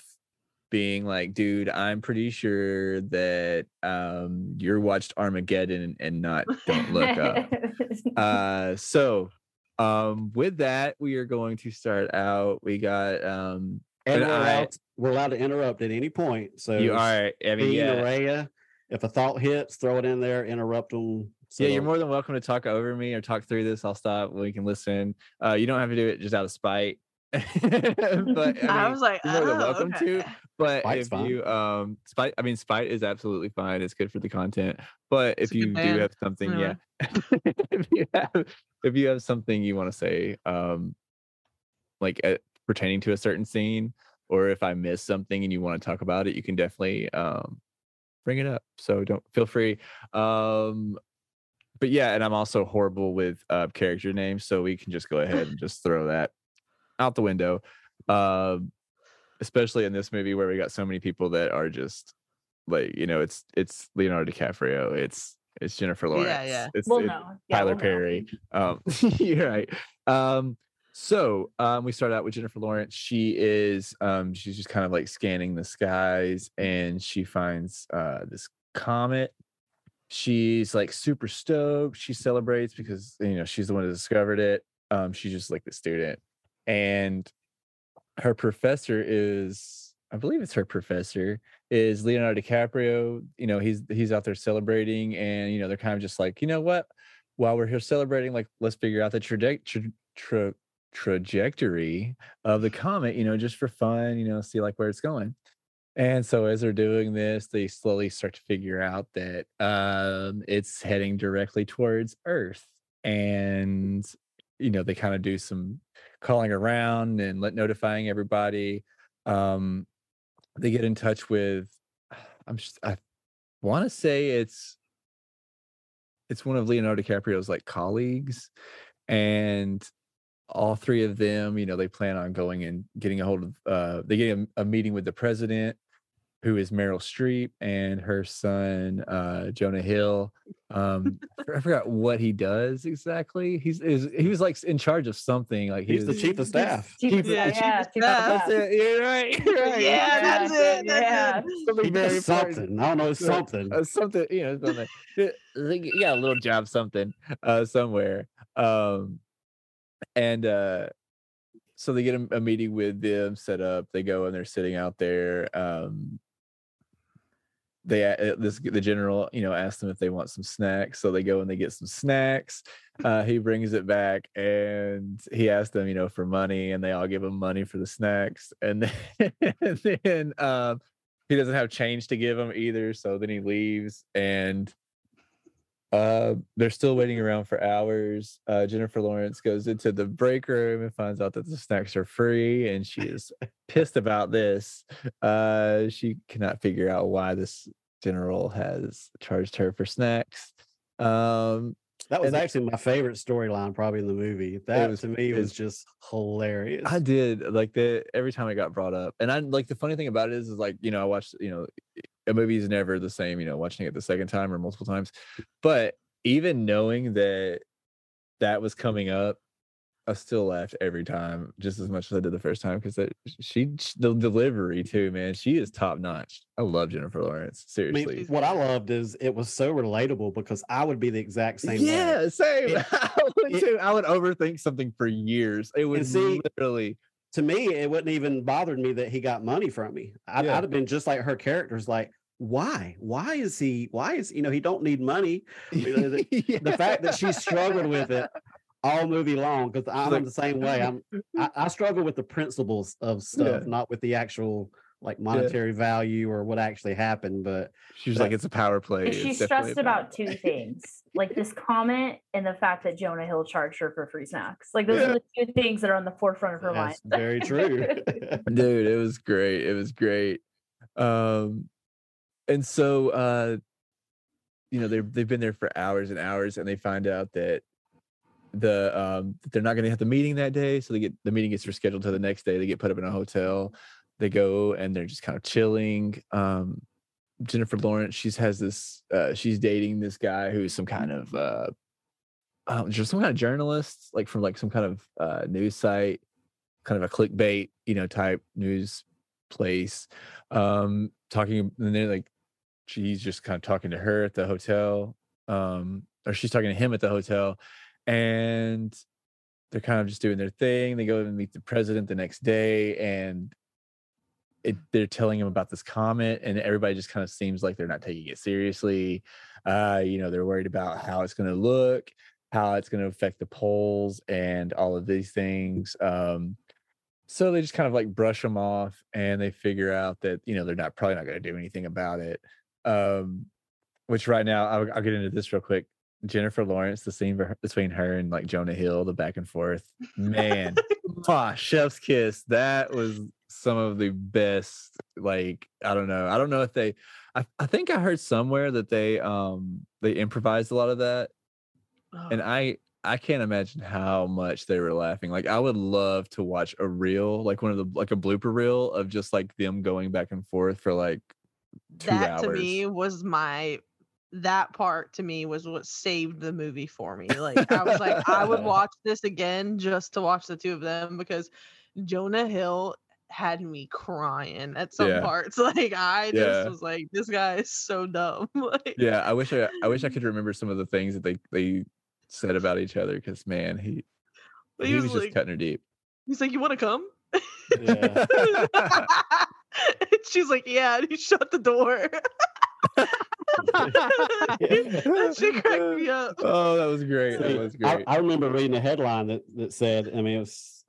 being like, dude, I'm pretty sure that you watched Armageddon and not Don't Look Up. So with that, we are going to start out. We got and we're allowed to interrupt at any point. So you are Araya. If a thought hits, throw it in there, interrupt them. So. Yeah, you're more than welcome to talk over me or talk through this. I'll stop. We can listen. You don't have to do it just out of spite. But I was like, you're more than welcome to. But Spite's if you spite is absolutely fine. It's good for the content. But if you do have something, if you have something you want to say, pertaining to a certain scene, or if I miss something and you want to talk about it, you can definitely bring it up. So don't feel free. But yeah, and I'm also horrible with character names, so we can just go ahead and just throw that out the window. Especially in this movie where we got so many people that are just like, you know, it's Leonardo DiCaprio, it's Jennifer Lawrence, Tyler Perry. You're right. So we start out with Jennifer Lawrence. She is, she's just kind of like scanning the skies, and she finds this comet. She's like super stoked. She celebrates because, you know, she's the one who discovered it. She's just like the student, and her professor is, I believe it's her professor, is Leonardo DiCaprio. You know, he's out there celebrating, and, you know, they're kind of just like, you know what, while we're here celebrating, like, let's figure out the trajectory of the comet, you know, just for fun, you know, see like where it's going. And so as they're doing this, they slowly start to figure out that it's heading directly towards Earth. And, you know, they kind of do some calling around and notifying everybody. They get in touch with, I want to say it's one of Leonardo DiCaprio's like colleagues, and all three of them, you know, they plan on going and getting a hold of, they get a meeting with the president, who is Meryl Streep, and her son, Jonah Hill. I forgot what he does exactly. He was like in charge of something. Like he's the chief of staff. That's it. You're right. That's it. He does something. I don't know. It's something. Something. You know. Something. He got a little job. Something. Somewhere. So they get a meeting with them set up. They go and they're sitting out there. The general, you know, asks them if they want some snacks. So they go and they get some snacks. He brings it back and he asks them, you know, for money, and they all give him money for the snacks. And then, he doesn't have change to give him either. So then he leaves, and they're still waiting around for hours. Jennifer Lawrence goes into the break room and finds out that the snacks are free, and she is pissed about this. She cannot figure out why this general has charged her for snacks. That was actually my favorite storyline probably in the movie. To me, it was just hilarious. I did like that every time it got brought up. And I like the funny thing about it is like, you know, I watched, you know, a movie is never the same, you know, watching it the second time or multiple times. But even knowing that that was coming up, I still laughed every time just as much as I did the first time, because the delivery too, man, she is top notch. I love Jennifer Lawrence. Seriously, I mean, what I loved is it was so relatable, because I would be the exact same. Yeah, way. Same. I would too. I would overthink something for years. It would literally. To me, it wouldn't even bother me that he got money from me. I'd have been just like her characters, like. Why is he, you know, he don't need money. The fact that she struggled with it all movie long, because I'm the same way. I struggle with the principles of stuff, not with the actual like monetary value or what actually happened. But she's like, it's a power play. She's stressed about two things, like this comment and the fact that Jonah Hill charged her for free snacks. Like those are the two things that are on the forefront of her mind. Very true. Dude, it was great. And so, you know, they've been there for hours and hours, and they find out that they're not going to have the meeting that day. So the meeting gets rescheduled to the next day. They get put up in a hotel. They go and they're just kind of chilling. Jennifer Lawrence, she's dating this guy who's some kind of journalist, like from like some kind of news site, kind of a clickbait, you know, type news place. Talking, and they're like, she's just kind of talking to her at the hotel, or she's talking to him at the hotel, and they're kind of just doing their thing. They go and meet the president the next day, and they're telling him about this comment, and everybody just kind of seems like they're not taking it seriously. You know, they're worried about how it's going to look, how it's going to affect the polls, and all of these things. So they just kind of like brush them off, and they figure out that, you know, they're not probably not going to do anything about it. Which right now, I'll get into this real quick. Jennifer Lawrence, the scene between her and like Jonah Hill, the back and forth, man, chef's kiss. That was some of the best. Like, I don't know if they. I think I heard somewhere that they improvised a lot of that, and I can't imagine how much they were laughing. Like, I would love to watch a reel, like one of the, like a blooper reel of just like them going back and forth for like 2 hours. That part to me was what saved the movie for me. Like, I was like, I would watch this again just to watch the two of them, because Jonah Hill had me crying at some parts. Like, I just was like, this guy is so dumb. Like, yeah. I wish I could remember some of the things that they said about each other, because man, he was like, just cutting her deep. He's like, you want to come? Yeah. And she's like, yeah, and he shut the door. That shit cracked me up. Oh, that was great. I remember reading a headline that said, I mean, it was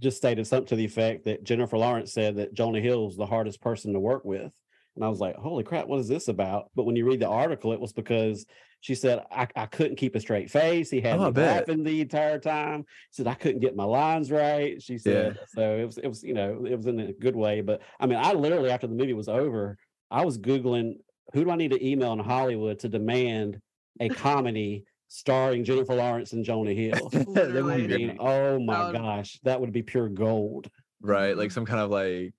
just stated something to the effect that Jennifer Lawrence said that Jonah Hill's the hardest person to work with. And I was like, holy crap, what is this about? But when you read the article, it was because she said, I couldn't keep a straight face. He had me laughing the entire time. She said, I couldn't get my lines right. She said, so it was, you know, it was in a good way. But I mean, I literally, after the movie was over, I was Googling, who do I need to email in Hollywood to demand a comedy starring Jennifer Lawrence and Jonah Hill? Oh my gosh, that would be pure gold. Right, like some kind of like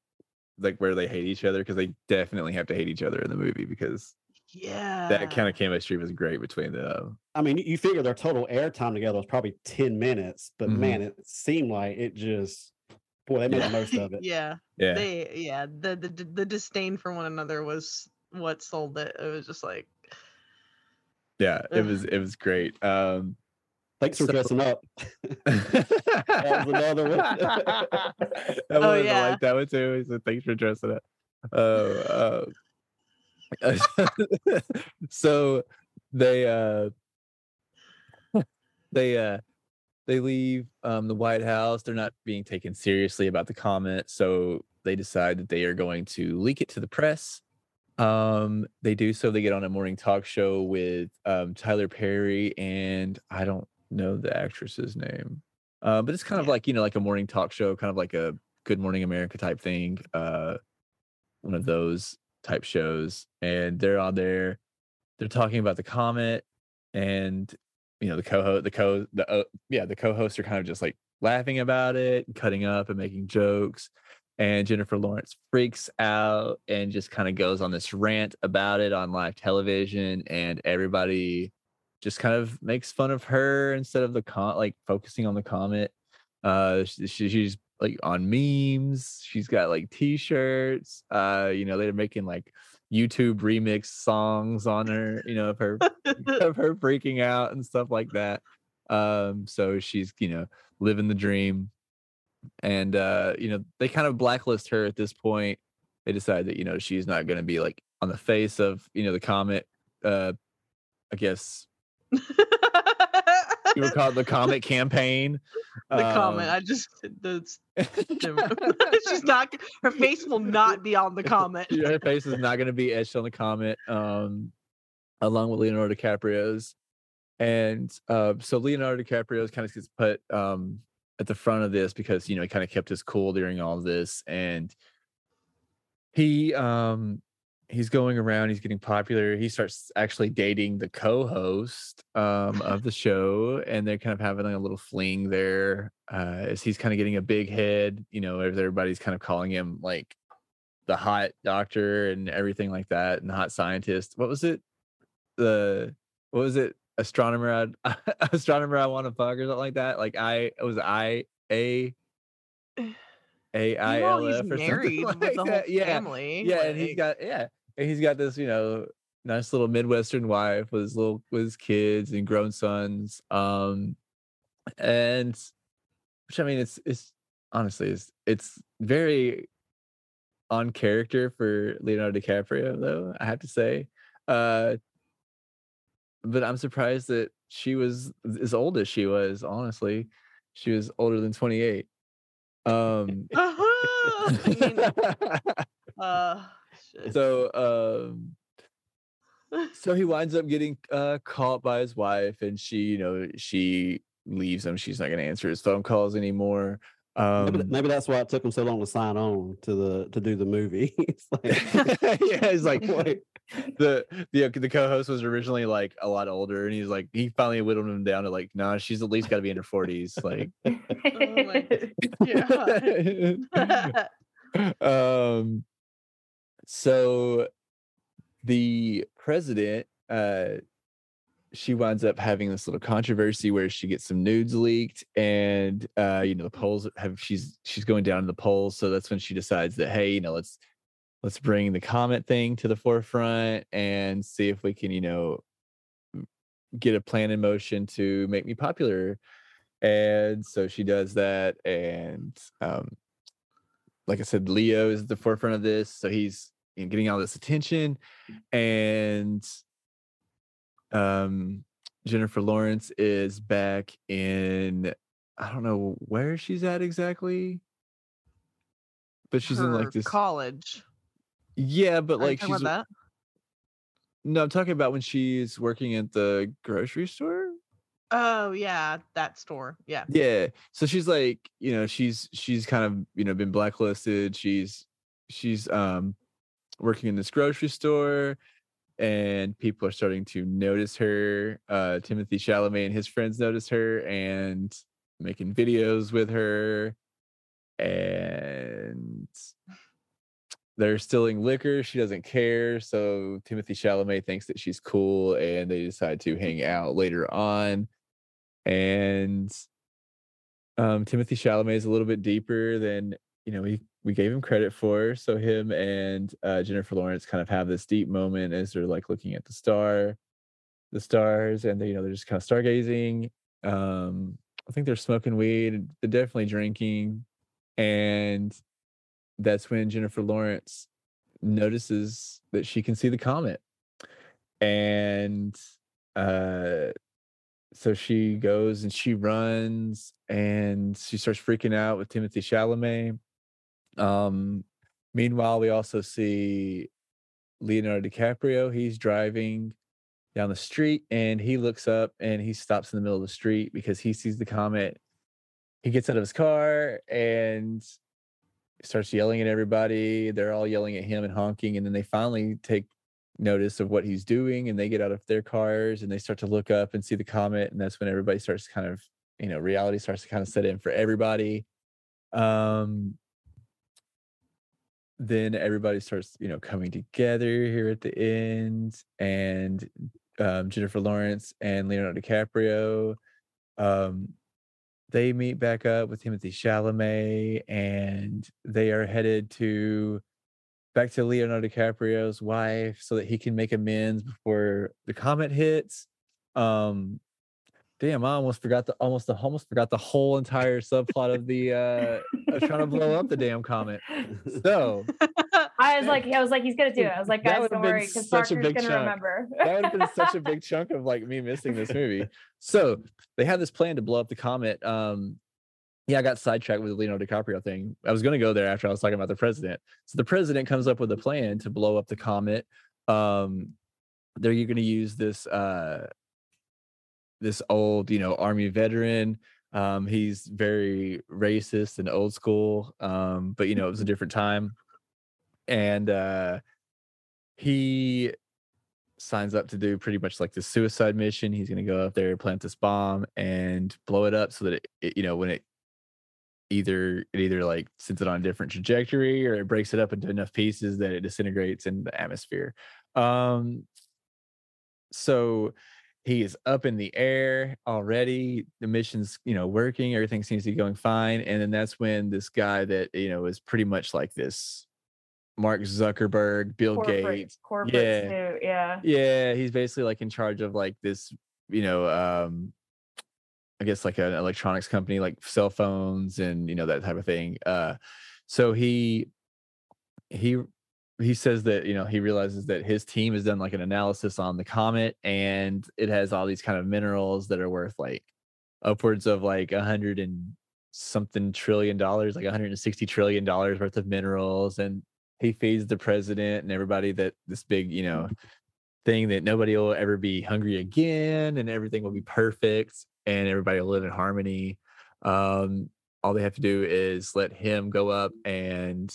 where they hate each other, because they definitely have to hate each other in the movie, because Yeah. That kind of chemistry was great between them. I mean, you figure their total airtime together was probably 10 minutes, but man, it seemed like it just, boy, they made the most of it. The disdain for one another was what sold it. It was just like, it was great. Thanks for dressing up. That was another one. I like that one too. He said, "Thanks for dressing up." So they leave the White House. They're not being taken seriously about the comment, so they decide that they are going to leak it to the press. They do so. They get on a morning talk show with Tyler Perry and I don't know the actress's name, but it's kind of like, you know, like a morning talk show, kind of like a Good Morning America type thing, one of those type shows. And they're on there, they're talking about the comment, and you know, the co-hosts are kind of just like laughing about it and cutting up and making jokes, and Jennifer Lawrence freaks out and just kind of goes on this rant about it on live television, and everybody just kind of makes fun of her instead of focusing on the comment. She's like on memes, she's got like t-shirts, you know, they're making like YouTube remix songs on her, you know, of her freaking out and stuff like that. So she's, you know, living the dream. And you know, they kind of blacklist her at this point. They decide that, you know, she's not going to be like on the face of, you know, the comet, I guess. You were called the Comet campaign. The Comet. I just... She's not... Her face will not be on the Comet. Her face is not going to be etched on the Comet, along with Leonardo DiCaprio's. And so Leonardo DiCaprio's kind of gets put at the front of this because, you know, he kind of kept his cool during all of this. And he... he's going around, he's getting popular. He starts actually dating the co-host of the show, and they're kind of having like a little fling there, as he's kind of getting a big head, you know, everybody's kind of calling him like the hot doctor and everything like that, and the hot scientist. What was it? Astronomer I want to fuck, or something like that. Like AILF or something like with the whole that. Family. Yeah, like... and he's got this, you know, nice little Midwestern wife with his kids and grown sons. And which I mean, it's honestly very on character for Leonardo DiCaprio, though, I have to say. But I'm surprised that she was as old as she was. Honestly, she was older than 28. So he winds up getting caught by his wife, and she, you know, she leaves him. She's not going to answer his phone calls anymore. Maybe that's why it took him so long to sign on to do the movie. It's like, yeah, he's like, wait. The co-host was originally like a lot older, and he's like, he finally whittled him down to like, nah, she's at least got to be in her 40s. Like, oh my God. So the president, she winds up having this little controversy where she gets some nudes leaked, and you know, the polls have, she's going down in the polls, so that's when she decides that, hey, you know, let's bring the comment thing to the forefront and see if we can, you know, get a plan in motion to make me popular. And so she does that. And like I said, Leo is at the forefront of this. So he's getting all this attention. And Jennifer Lawrence is back in, I don't know where she's at exactly, but she's in like this college. Yeah, but like she's that? No, I'm talking about when she's working at the grocery store. Oh yeah, that store. Yeah. Yeah. So she's like, you know, she's kind of, you know, been blacklisted. She's working in this grocery store, and people are starting to notice her. Timothée Chalamet and his friends notice her and making videos with her. And They're stealing liquor. She doesn't care. So Timothée Chalamet thinks that she's cool, and they decide to hang out later on. And Timothée Chalamet is a little bit deeper than, you know, we gave him credit for. So him and Jennifer Lawrence kind of have this deep moment as they're like looking at the stars, and they, you know, they're just kind of stargazing. I think they're smoking weed. They're definitely drinking, and that's when Jennifer Lawrence notices that she can see the comet. And so she goes and she runs and she starts freaking out with Timothée Chalamet. Meanwhile, we also see Leonardo DiCaprio. He's driving down the street and he looks up and he stops in the middle of the street because he sees the comet. He gets out of his car and starts yelling at everybody. They're all yelling at him and honking, and then they finally take notice of what he's doing, and they get out of their cars and they start to look up and see the comet. And that's when everybody starts to kind of, you know, reality starts to kind of set in for everybody. Then everybody starts, you know, coming together here at the end, and Jennifer Lawrence and Leonardo DiCaprio, they meet back up with Timothée Chalamet, and they are headed back to Leonardo DiCaprio's wife so that he can make amends before the comet hits. Damn, I almost forgot the whole entire subplot of the of trying to blow up the damn comet. So I was like, he's gonna do it. I was like, guys, don't worry, because Parker's gonna remember. That would have been such a big chunk of like me missing this movie. So they had this plan to blow up the comet. Yeah, I got sidetracked with the Leonardo DiCaprio thing. I was gonna go there after I was talking about the president. So the president comes up with a plan to blow up the comet. They're gonna use this old, you know, army veteran. He's very racist and old school, but, you know, it was a different time. And he signs up to do pretty much like this suicide mission. He's going to go up there, plant this bomb, and blow it up so that it you know, when it either like sends it on a different trajectory, or it breaks it up into enough pieces that it disintegrates in the atmosphere. So he is up in the air already. The mission's, you know, working. Everything seems to be going fine. And then that's when this guy that, you know, is pretty much like this Mark Zuckerberg, Bill Gates. Corporate suit. Yeah. Yeah. He's basically like in charge of like this, you know, I guess like an electronics company, like cell phones and, you know, that type of thing. So he says that, you know, he realizes that his team has done like an analysis on the comet, and it has all these kind of minerals that are worth like upwards of like $100 and something trillion, like $160 trillion worth of minerals. And he feeds the president and everybody that this big, you know, thing that nobody will ever be hungry again, and everything will be perfect, and everybody will live in harmony. All they have to do is let him go up and,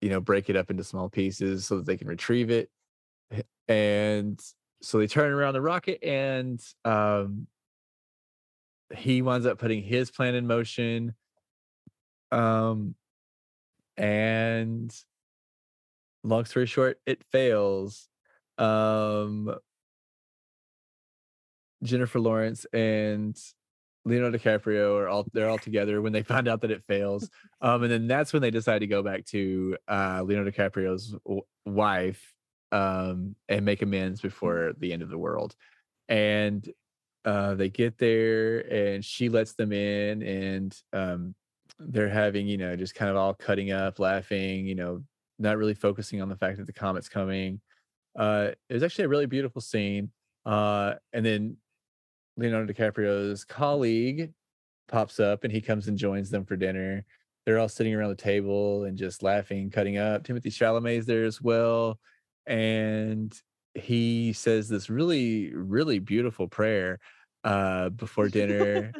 you know, break it up into small pieces so that they can retrieve it. And so they turn around the rocket, and he winds up putting his plan in motion. And long story short, it fails. Jennifer Lawrence and Leonardo DiCaprio they're all together when they find out that it fails. And then that's when they decide to go back to Leonardo DiCaprio's wife and make amends before the end of the world. And they get there and she lets them in, and they're having, you know, just kind of all cutting up, laughing, you know, not really focusing on the fact that the comet's coming. It was actually a really beautiful scene. And then Leonardo DiCaprio's colleague pops up and he comes and joins them for dinner. They're all sitting around the table and just laughing, cutting up. Timothée Chalamet's there as well. And he says this really, really beautiful prayer before dinner.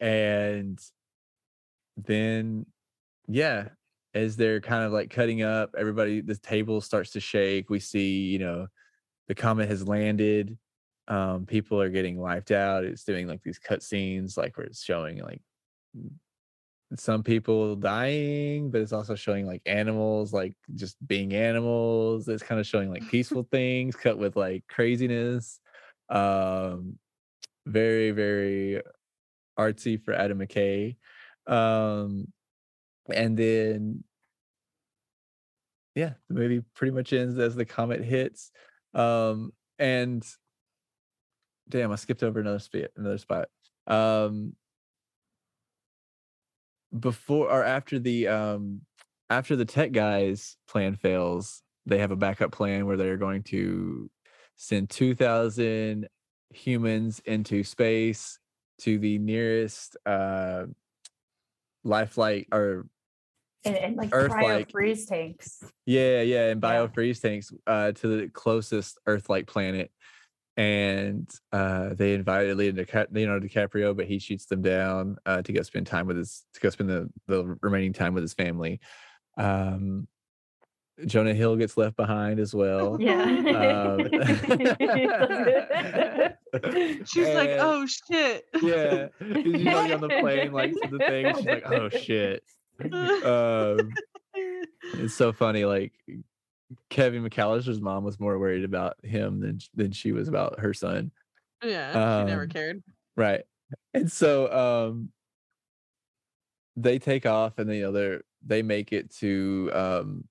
And then, yeah, as they're kind of like cutting up, everybody, the table starts to shake. We see, you know, the comet has landed. People are getting wiped out. It's doing like these cut scenes, like where it's showing like some people dying, but it's also showing like animals, like just being animals. It's kind of showing like peaceful things cut with like craziness. Very, very artsy for Adam McKay. And then, yeah, the movie pretty much ends as the comet hits. And damn, I skipped over another spot. Before or after the tech guys' plan fails, they have a backup plan where they're going to send 2,000 humans into space to the nearest lifelike or and like Earth-like biofreeze tanks. Yeah, and biofreeze tanks to the closest Earth-like planet. And they invited Leonardo DiCaprio, but he shoots them down to go spend the remaining time with his family. Jonah Hill gets left behind as well. Yeah. She's and, like, oh shit. Yeah. She's like on the plane, like to the thing. She's like, oh shit. It's so funny, like. Kevin McCallister's mom was more worried about him than she was about her son. Yeah, she never cared. Right. And so they take off and they make it to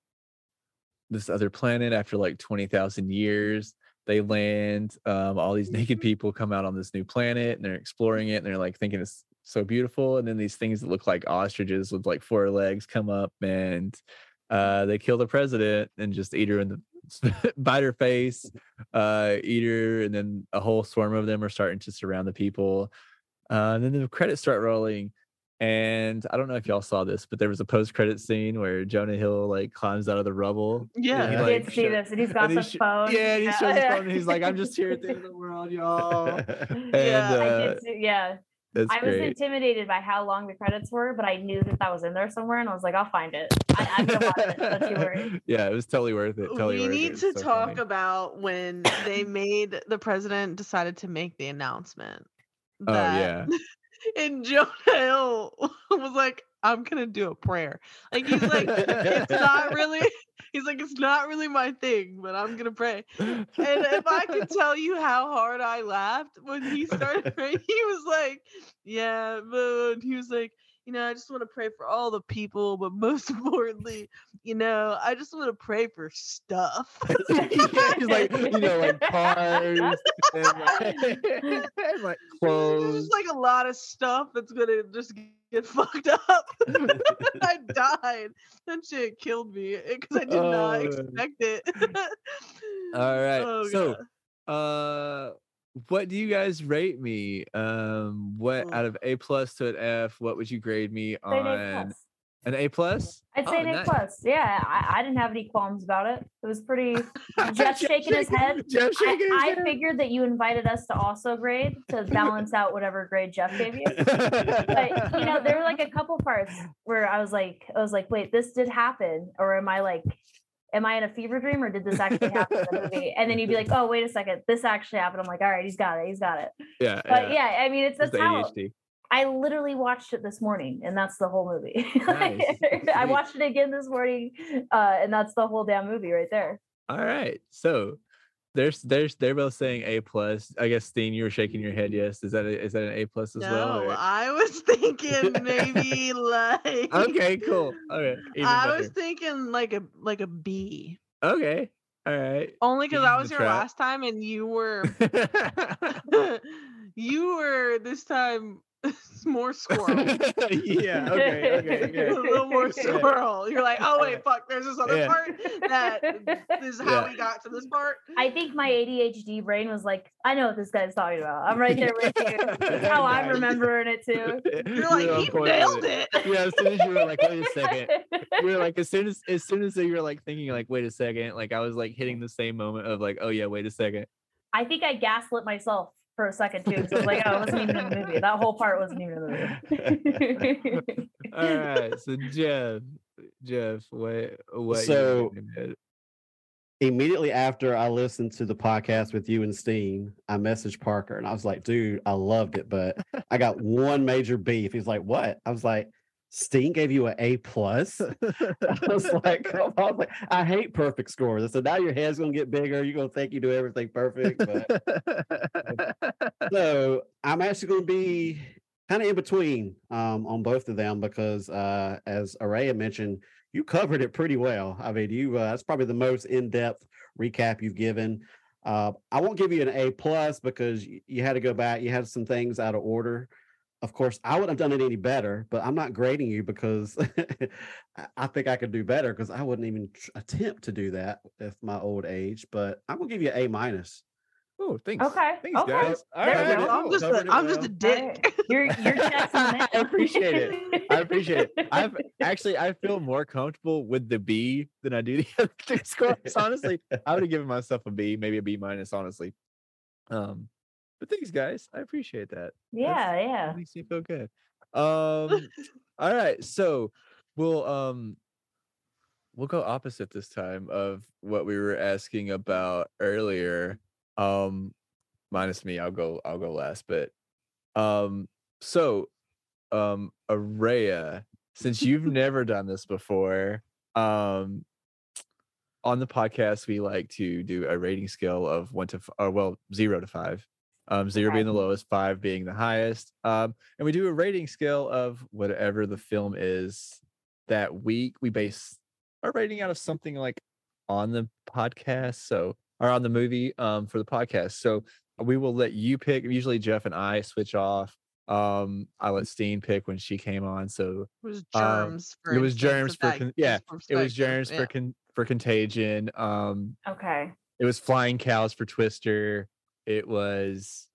this other planet after like 20,000 years. They land. All these naked people come out on this new planet and they're exploring it and they're like thinking it's so beautiful. And then these things that look like ostriches with like four legs come up and they kill the president and just eat her in the bite her face, eat her, and then a whole swarm of them are starting to surround the people. And then the credits start rolling, and I don't know if y'all saw this, but there was a post-credit scene where Jonah Hill like climbs out of the rubble. Yeah, I did see this, and he's got the phone. Yeah, and he's showing his phone, and he's like, "I'm just here at the end of the world, y'all." And, I did. I was intimidated by how long the credits were, but I knew that was in there somewhere, and I was like, "I'll find it." I'm gonna watch it. Don't you worry. Yeah, it was totally worth it. We need to talk about when they made the president decided to make the announcement. Oh yeah. And Jonah Hill was like, "I'm gonna do a prayer." Like he's like, "It's not really." He's like, "It's not really my thing, but I'm gonna pray." And if I could tell you how hard I laughed when he started praying, he was like, "Yeah, moon." He was like, "You know, I just want to pray for all the people, but most importantly, you know, I just want to pray for stuff." He's like, you know, like cars and like clothes. There's just like a lot of stuff that's gonna just get fucked up. I died. That shit killed me because I did not expect it. All right. So what do you guys rate me? What out of A+ to an F? What would you grade me on? An A+? I'd say an A+. Nice. Yeah, I didn't have any qualms about it. It was pretty. Jeff shaking his head. I figured that you invited us to also grade to balance out whatever grade Jeff gave you. But you know, there were like a couple parts where I was like, wait, this did happen, or am I like? Am I in a fever dream or did this actually happen in the movie? And then you'd be like, oh, wait a second. This actually happened. I'm like, all right, he's got it. Yeah. But yeah I mean, it's how I literally watched it this morning and that's the whole movie. Nice. I watched it again this morning and that's the whole damn movie right there. All right. So they're both saying A+. I guess, Steen, you were shaking your head. Yes. Is that an A+ as well? No, I was thinking maybe like. Okay, cool. Okay. I was thinking like a B. Okay. All right. Only because I was here last time and you were this time more squirrel. Yeah. Okay. A little more squirrel. You're like, oh wait, fuck. There's this other part that this is how we got to this part. I think my ADHD brain was like, I know what this guy's talking about. I'm right there with you. That's how I'm remembering it too. You're like, he nailed it. Yeah. As soon as you were like, wait a second. We were like, as soon as you were like thinking like, wait a second. Like I was like hitting the same moment of like, oh yeah, wait a second. I think I gaslit myself for a second too, because I was like, oh, it wasn't even in the movie. That whole part wasn't even in the movie. All right, so Jeff, what? So immediately after I listened to the podcast with you and Steen, I messaged Parker and I was like, dude, I loved it, but I got one major beef. He's like, what? I was like, Stink gave you an A+. I was like, I hate perfect scores. I said, now your head's gonna get bigger. You're gonna think you do everything perfect. But... so I'm actually gonna be kind of in between on both of them because, as Araya mentioned, you covered it pretty well. I mean, you that's probably the most in-depth recap you've given. I won't give you an A+ because you had to go back. You had some things out of order. Of course, I wouldn't have done it any better, but I'm not grading you because I think I could do better because I wouldn't even attempt to do that with my old age. But I'm going to give you an A-. Oh, thanks. Okay. Thanks, guys. All right. I'm just a dick. You're I appreciate it. I feel more comfortable with the B than I do the other two scores. Honestly, I would have given myself a B, maybe a B-, honestly. But thanks, guys. I appreciate that. Yeah. That makes me feel good. All right. So we'll go opposite this time of what we were asking about earlier. Minus me, I'll go last. But so Araya, since you've never done this before, on the podcast we like to do a rating scale of 0 to 5. 0 being the lowest, 5 being the highest. And we do a rating scale of whatever the film is that week. We base our rating out of something like on the podcast, or on the movie for the podcast. So we will let you pick. Usually Jeff and I switch off. I let Steen pick when she came on. So it was Germs. It was germs for Contagion. Okay. It was Flying Cows for Twister. It was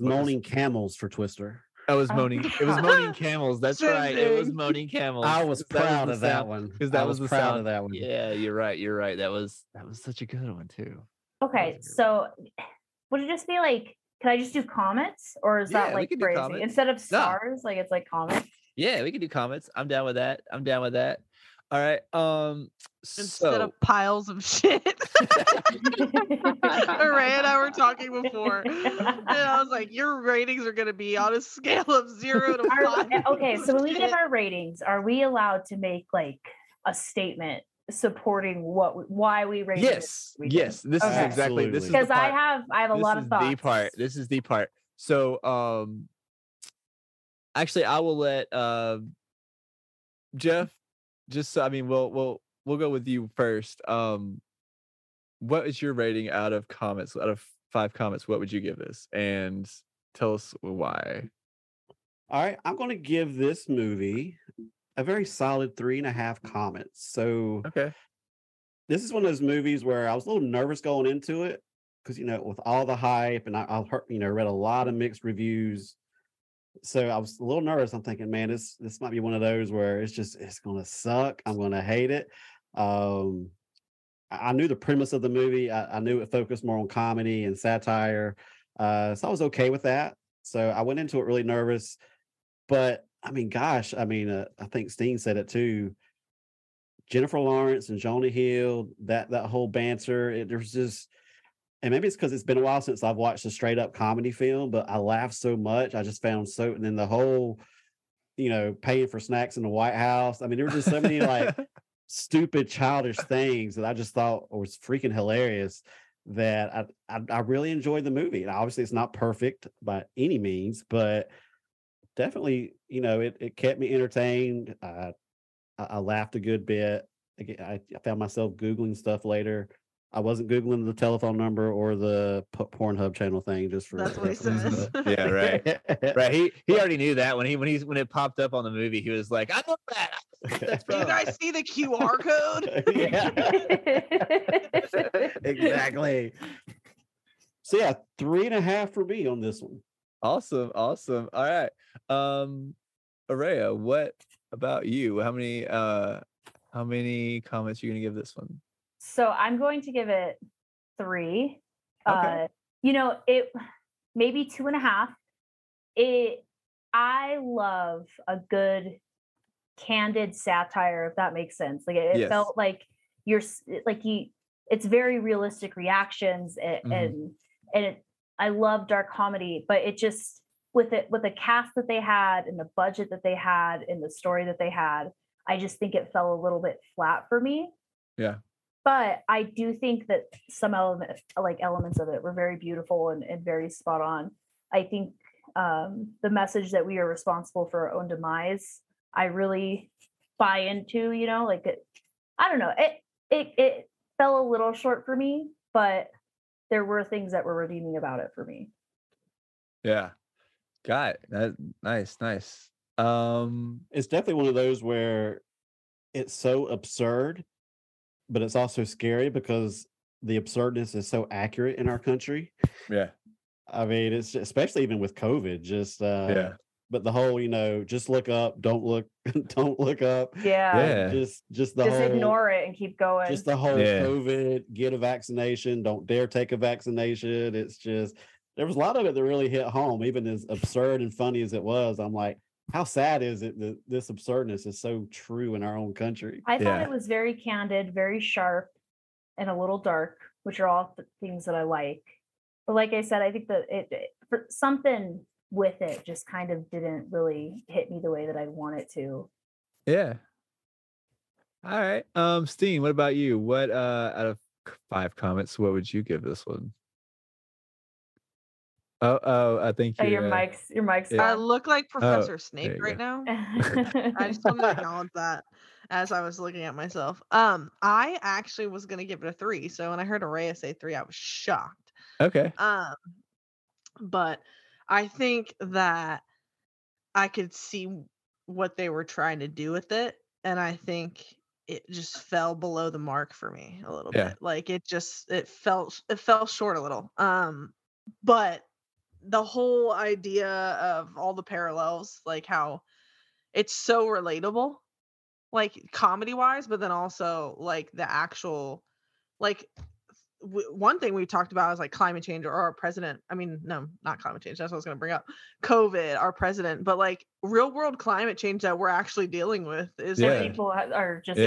Moaning Camels for Twister. It was Moaning Camels. That's right. It was Moaning Camels. I was proud of that one because that was the sound of that one. Yeah, you're right. That was such a good one too. Okay, so would it just be like? Can I just do comments, or is that like crazy? Instead of stars, like it's like comments. Yeah, we can do comments. I'm down with that. All right. Instead of piles of shit. Ray and I were talking before. And I was like, your ratings are going to be on a scale of 0 to 5. Okay. So when we give our ratings, are we allowed to make like a statement supporting why we rated? Yes. Yes. This is exactly. Absolutely. This is because I have a lot of thoughts. This is the part. So actually I will let Jeff, we'll go with you first. What is your rating out of comments? Out of 5 comments, what would you give this? And tell us why. All right, I'm going to give this movie a very solid 3.5 comments. So okay, this is one of those movies where I was a little nervous going into it because with all the hype, and I've heard, read a lot of mixed reviews. So I was a little nervous. I'm thinking, man, this might be one of those where it's going to suck. I'm going to hate it. I knew the premise of the movie. I knew it focused more on comedy and satire. So I was okay with that. So I went into it really nervous. But, I think Steen said it too. Jennifer Lawrence and Jonah Hill, that whole banter, there's just... And maybe it's because it's been a while since I've watched a straight up comedy film, but I laughed so much. I just found so, and then the whole, paying for snacks in the White House. I mean, there were just so many like stupid, childish things that I just thought was freaking hilarious that I really enjoyed the movie. And obviously it's not perfect by any means, but definitely, it kept me entertained. I laughed a good bit. I found myself Googling stuff later. I wasn't Googling the telephone number or the Pornhub channel thing just for. That's what he says. Yeah, right. Right. He already knew that when it popped up on the movie, he was like, "I know that." Do you guys see the QR code? Yeah. Exactly. So yeah, 3.5 for me on this one. Awesome. All right, Araya, what about you? How many comments are you gonna give this one? So I'm going to give it 3. Okay. It maybe 2.5. I love a good candid satire, if that makes sense. Like it felt like it's very realistic reactions and I love dark comedy, but it just with the cast that they had and the budget that they had and the story that they had, I just think it fell a little bit flat for me. Yeah. But I do think that some elements of it were very beautiful and very spot on. I think the message that we are responsible for our own demise, I really buy into, you know, like, it, I don't know. It fell a little short for me, but there were things that were redeeming about it for me. Yeah. Got it. That, nice. It's definitely one of those where it's so absurd, but it's also scary because the absurdness is so accurate in our country. Yeah. I mean, it's just, especially even with COVID, just, yeah. But the whole, you know, just look up, don't look up. Yeah. Just whole, ignore it and keep going. Just the whole COVID, get a vaccination, don't dare take a vaccination. It's just, there was a lot of it that really hit home, even as absurd and funny as it was. I'm like, how sad is it that this absurdness is so true in our own country? I thought it was very candid, very sharp, and a little dark, which are all things that I like. But like I said, I think that something with it just kind of didn't really hit me the way that I want it to. Yeah. All right. Steen, what about you? What out of 5 comments, what would you give this one? Oh, I think your mic's I look like Professor Snape right now. I just want to acknowledge that as I was looking at myself. I actually was going to give it a 3. So when I heard Araya say 3, I was shocked. Okay. But I think that I could see what they were trying to do with it. And I think it just fell below the mark for me a little bit. Like it fell short a little. But the whole idea of all the parallels, like how it's so relatable, like comedy wise, but then also like the actual, like one thing we talked about is like climate change or our president. I mean, no, not climate change. That's what I was going to bring up. COVID, our president, but like real world climate change that we're actually dealing with is that people are just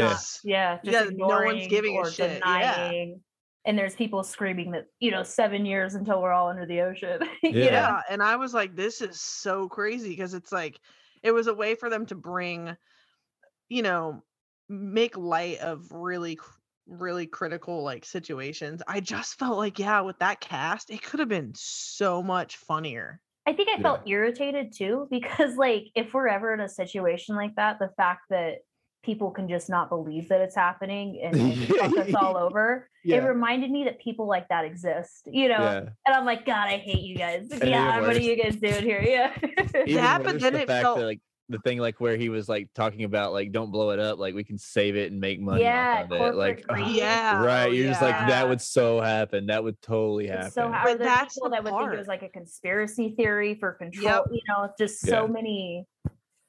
not ignoring, no one's giving or a shit. Denying. Yeah. And there's people screaming that, you know, 7 years until we're all under the ocean. Yeah. And I was like, this is so crazy because it's like, it was a way for them to bring, you know, make light of really, really critical like situations. I just felt like, with that cast, it could have been so much funnier. I think I felt irritated too, because like, if we're ever in a situation like that, the fact that people can just not believe that it's happening and fuck us all over. Yeah. It reminded me that people like that exist, you know? Yeah. And I'm like, God, I hate you guys. And what are you guys doing here? Yeah. Yeah, but then it felt that, like the thing, like where he was like talking about like, don't blow it up. Like we can save it and make money off of it. Like, right. You're just like, that would so happen. That would totally happen. So but that's people that would think it was like a conspiracy theory for control, you know, just so many.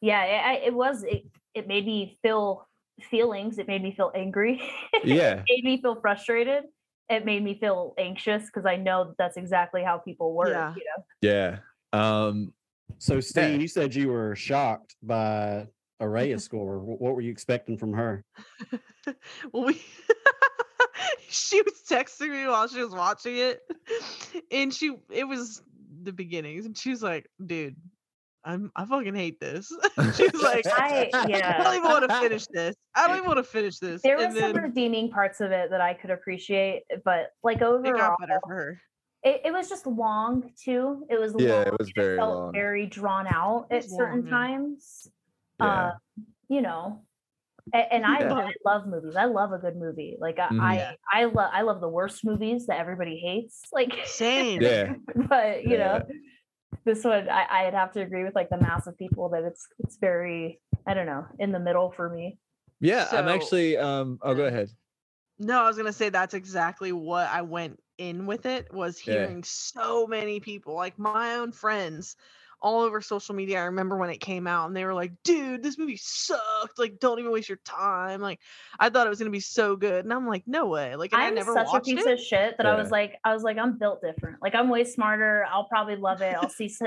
Yeah. It made me feel feelings. It made me feel angry. Yeah. It made me feel frustrated. It made me feel anxious because I know that's exactly how people work. Yeah. You know? Yeah. So, Steve, you said you were shocked by Araya's score. What were you expecting from her? Well, she was texting me while she was watching it, and it was the beginnings, and she was like, "Dude, I fucking hate this." She's like, I don't even want to finish this. There were some redeeming parts of it that I could appreciate, but like overall, it got better for her. It was just long too. It was long. It was very long. Very drawn out at certain times. Yeah. You know, and I love movies. I love a good movie. Like I love the worst movies that everybody hates. Like same. Yeah. But you know. This one, I'd have to agree with like the mass of people that it's very, I don't know, in the middle for me. Yeah, so, I'm actually, go ahead. No, I was going to say that's exactly what I went in with it, was hearing so many people, like my own friends all over social media. I remember when it came out and they were like, "Dude, this movie sucked. Like, don't even waste your time. Like, I thought it was going to be so good." And I'm like, no way. Like, I never watched it. I'm such a piece of shit that I was like, I'm built different. Like, I'm way smarter. I'll probably love it.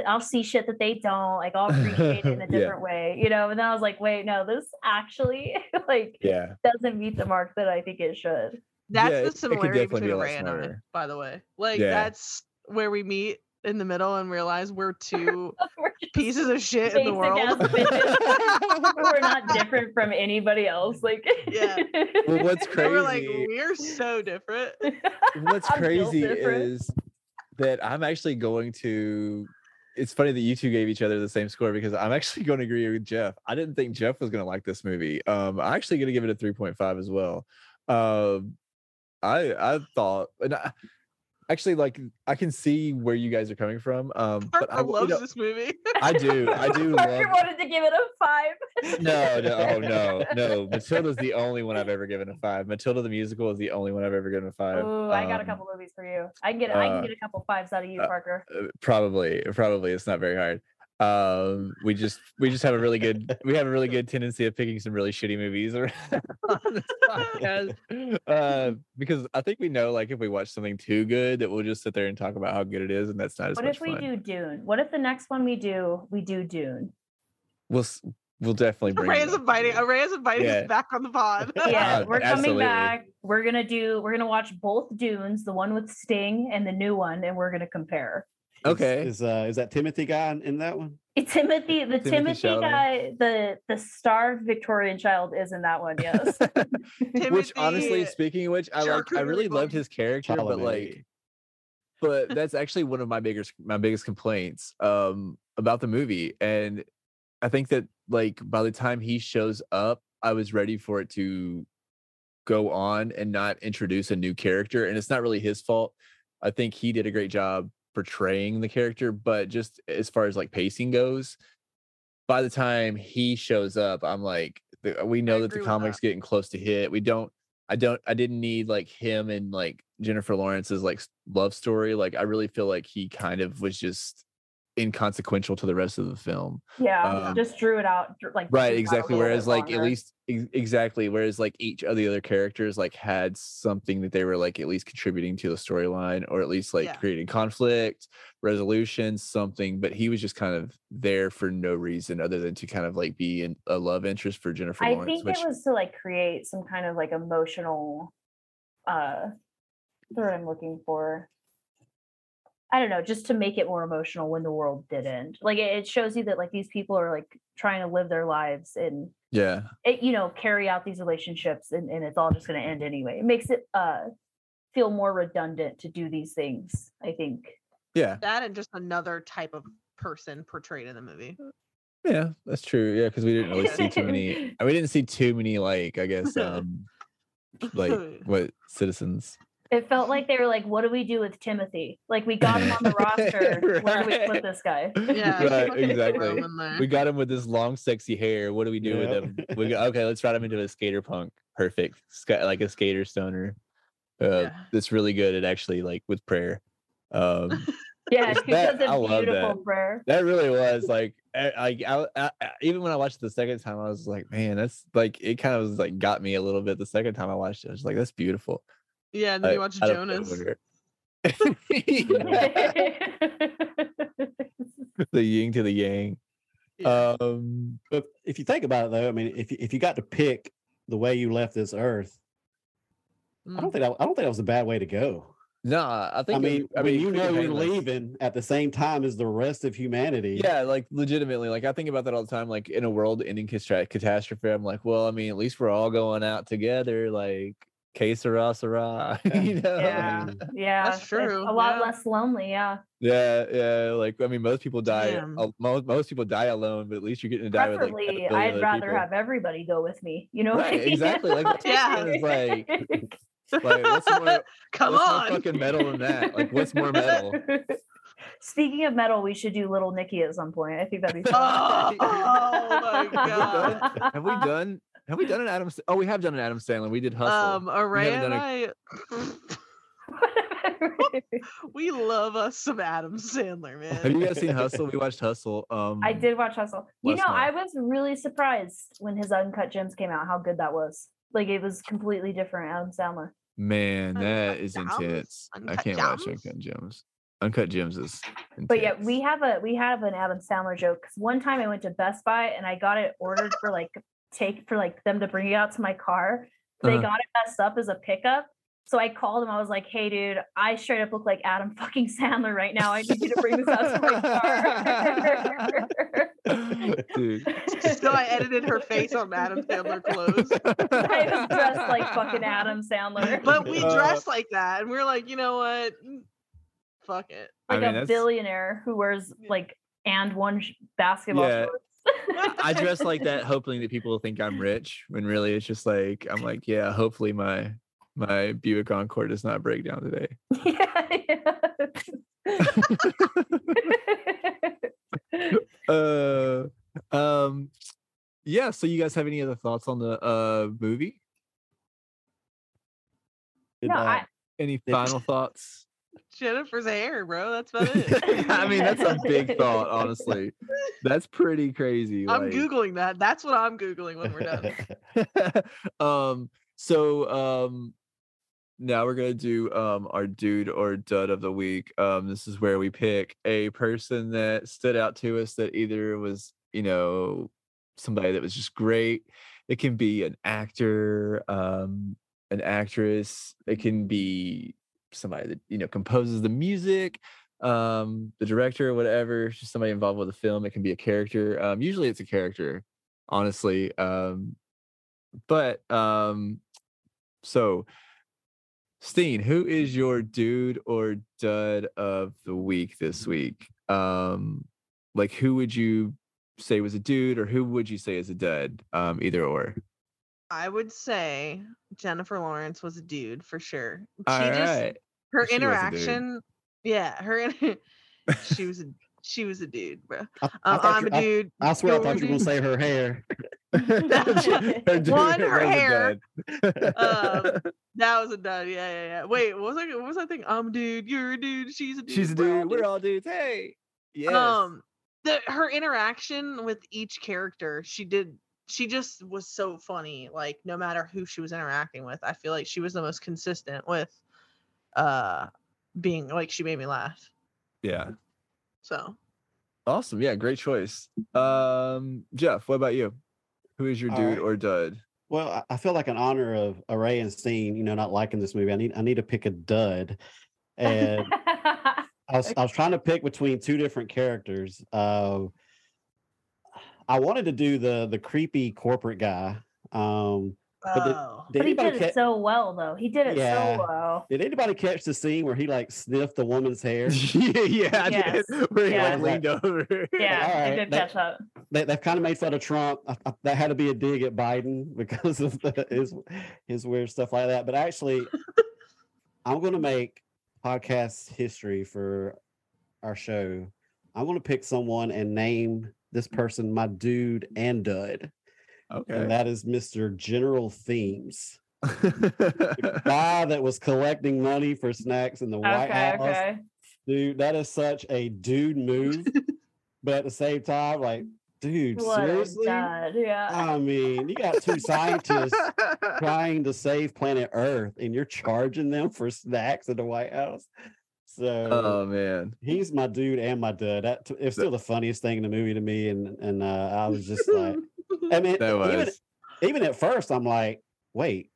I'll see shit that they don't. Like, I'll appreciate it in a different way, you know? And then I was like, wait, no, this actually like doesn't meet the mark that I think it should. That's the similarity between Ray and I, by the way. Like, that's where we meet. in the middle and realize we're two pieces of shit in the world. We're not different from anybody else. Like, yeah. Well, what's crazy? We're like, we're so different. What's crazy is that I'm actually going to. It's funny that you two gave each other the same score because I'm actually going to agree with Jeff. I didn't think Jeff was going to like this movie. I'm actually going to give it a 3.5 as well. I thought, and I actually like, I can see where you guys are coming from. But I love this movie. I do. Parker wanted to give it a 5. No. Matilda's the only one I've ever given a 5. Matilda the musical is the only one I've ever given a 5. Oh, I got a couple movies for you. I can get a couple 5s out of you, Parker. Probably. It's not very hard. We just have a really good tendency of picking some really shitty movies around this podcast. Because I think we know, like, if we watch something too good that we'll just sit there and talk about how good it is, and that's not as much fun. What if we do Dune? What if the next one we do Dune? We'll definitely bring Ray is inviting us back on the pod. Yeah, we're coming back. We're gonna watch both Dunes, the one with Sting and the new one, and we're gonna compare. Okay, is that Timothy guy in that one? Timothy guy, the starved Victorian child is in that one, yes. Which, honestly speaking of which, I really loved his character, but that's actually one of my biggest complaints about the movie, and I think that, like, by the time he shows up, I was ready for it to go on and not introduce a new character, and it's not really his fault. I think he did a great job portraying the character, but just as far as like pacing goes, by the time he shows up, I'm like, we know that the comic's getting close to hit. I didn't need like him and like Jennifer Lawrence's like love story. Like, I really feel like he kind of was just inconsequential to the rest of the film. Yeah, just drew it out. Like, right, exactly. Whereas like at least exactly. Whereas like each of the other characters like had something that they were like at least contributing to the storyline, or at least like creating conflict, resolution, something. But he was just kind of there for no reason other than to kind of like be a love interest for Jennifer Lawrence. I think it was to like create some kind of like emotional. That's what I'm looking for. I don't know, just to make it more emotional when the world didn't. Like, it shows you that, like, these people are, like, trying to live their lives and, carry out these relationships, and it's all just going to end anyway. It makes it feel more redundant to do these things, I think. Yeah. That and just another type of person portrayed in the movie. Yeah, that's true. Yeah, because we didn't really see too many. We didn't see too many, like, I guess, citizens. It felt like they were like, what do we do with Timothy? Like, we got him on the roster. Right. Where do we put this guy? Yeah, right, exactly. We got him with this long, sexy hair. What do we do with him? Let's write him into a skater punk. Perfect. Like a skater stoner. That's really good at actually, like, with prayer. I love that. Prayer. That really was, like, I even when I watched it the second time, I was like, man, that's, like, it kind of was, like, got me a little bit the second time I watched it. I was like, that's beautiful. Yeah, and then you watch Jonas. The yin to the yang. Yeah. But if you think about it, though, I mean, if you got to pick the way you left this earth, I don't think that was a bad way to go. No, you're leaving at the same time as the rest of humanity. Yeah, like, legitimately, like, I think about that all the time. Like, in a world-ending catastrophe, I'm like, well, I mean, at least we're all going out together, like. Que sera, sera. You know? Yeah, that's true. It's a lot less lonely, yeah. Like, I mean, most people die. Most people die alone, but at least you're getting to die with. Preferably, I'd rather have everybody go with me. You know, right? I mean? Exactly. Like, like what's more fucking metal than that? Like, what's more metal? Speaking of metal, we should do Little Nicky at some point. I think that'd be fun. Oh my god! Have we done an Adam? Oh, we have done an Adam Sandler. We did Hustle. Ray and I. We love us some Adam Sandler, man. Have you guys seen Hustle? We watched Hustle. I did watch Hustle. You know, night. I was really surprised when his Uncut Gems came out how good that was. Like, it was completely different Adam Sandler. Man, that is intense. I can't watch Uncut Gems. Uncut Gems is intense. But yeah, we have an Adam Sandler joke. Because one time I went to Best Buy and I got it ordered for like. Take for like them to bring it out to my car. They got it messed up as a pickup, So I called him. I was like, hey, dude, I straight up look like Adam fucking Sandler right now. I need you to bring this out to my car. Dude. So I edited her face on Adam Sandler clothes. I was dressed like fucking Adam Sandler. But we dressed like that. And we're like, you know what? Fuck it. Like a billionaire who wears like and one basketball shorts. I dress like that hoping that people think I'm rich. When really it's just like, I'm like, yeah, hopefully my Buick Encore does not break down today. So you guys have any other thoughts on the movie? Any final thoughts? Jennifer's hair, bro. That's about it. I mean, that's a big thought, honestly. That's pretty crazy. I'm Googling that. That's what I'm Googling when we're done. Now we're going to do our dude or dud of the week. This is where we pick a person that stood out to us that either was, you know, somebody that was just great. It can be an actor, an actress. It can be somebody that, you know, composes the music, the director, whatever. It's just somebody involved with the film. It can be a character. Usually it's a character, honestly. So... Steen, who is your dude or dud of the week this week? Like, who would you say was a dude or who would you say is a dud? Either or. I would say Jennifer Lawrence was a dude for sure. She was a dude, bro. I'm a dude. I swear, I thought you were gonna say her hair. Her hair. That was a dud. Yeah. Wait, what was that thing? I'm a dude. You're a dude. She's a dude. She's a dude. We're all dudes. Hey. Yes. Her interaction with each character, she just was so funny. Like, no matter who she was interacting with, I feel like she was the most consistent with, being like, she made me laugh. Yeah. So awesome. Yeah, great choice. Jeff, what about you? Who is your dude or dud? Well, I feel like in honor of Ray and Steen, you know, not liking this movie, I need to pick a dud. And I was trying to pick between two different characters. I wanted to do the creepy corporate guy. But he did it so well, though. He did it so well. Did anybody catch the scene where he like sniffed the woman's hair? I did. Where he like leaned over. Yeah, I did catch that. They've kind of made fun of Trump. That had to be a dig at Biden because of his weird stuff like that. But actually, I'm going to make podcast history for our show. I'm going to pick someone and name this person my dude and dud. Okay. And that is Mr. General Themes. The guy that was collecting money for snacks in the White House. Okay. Dude, that is such a dude move. But at the same time, like, dude, what, seriously? Yeah. I mean, you got two scientists trying to save planet Earth and you're charging them for snacks at the White House. So, oh man, he's my dude and my dud. It's still the funniest thing in the movie to me. And I was just like, I mean, even at first, I'm like, wait,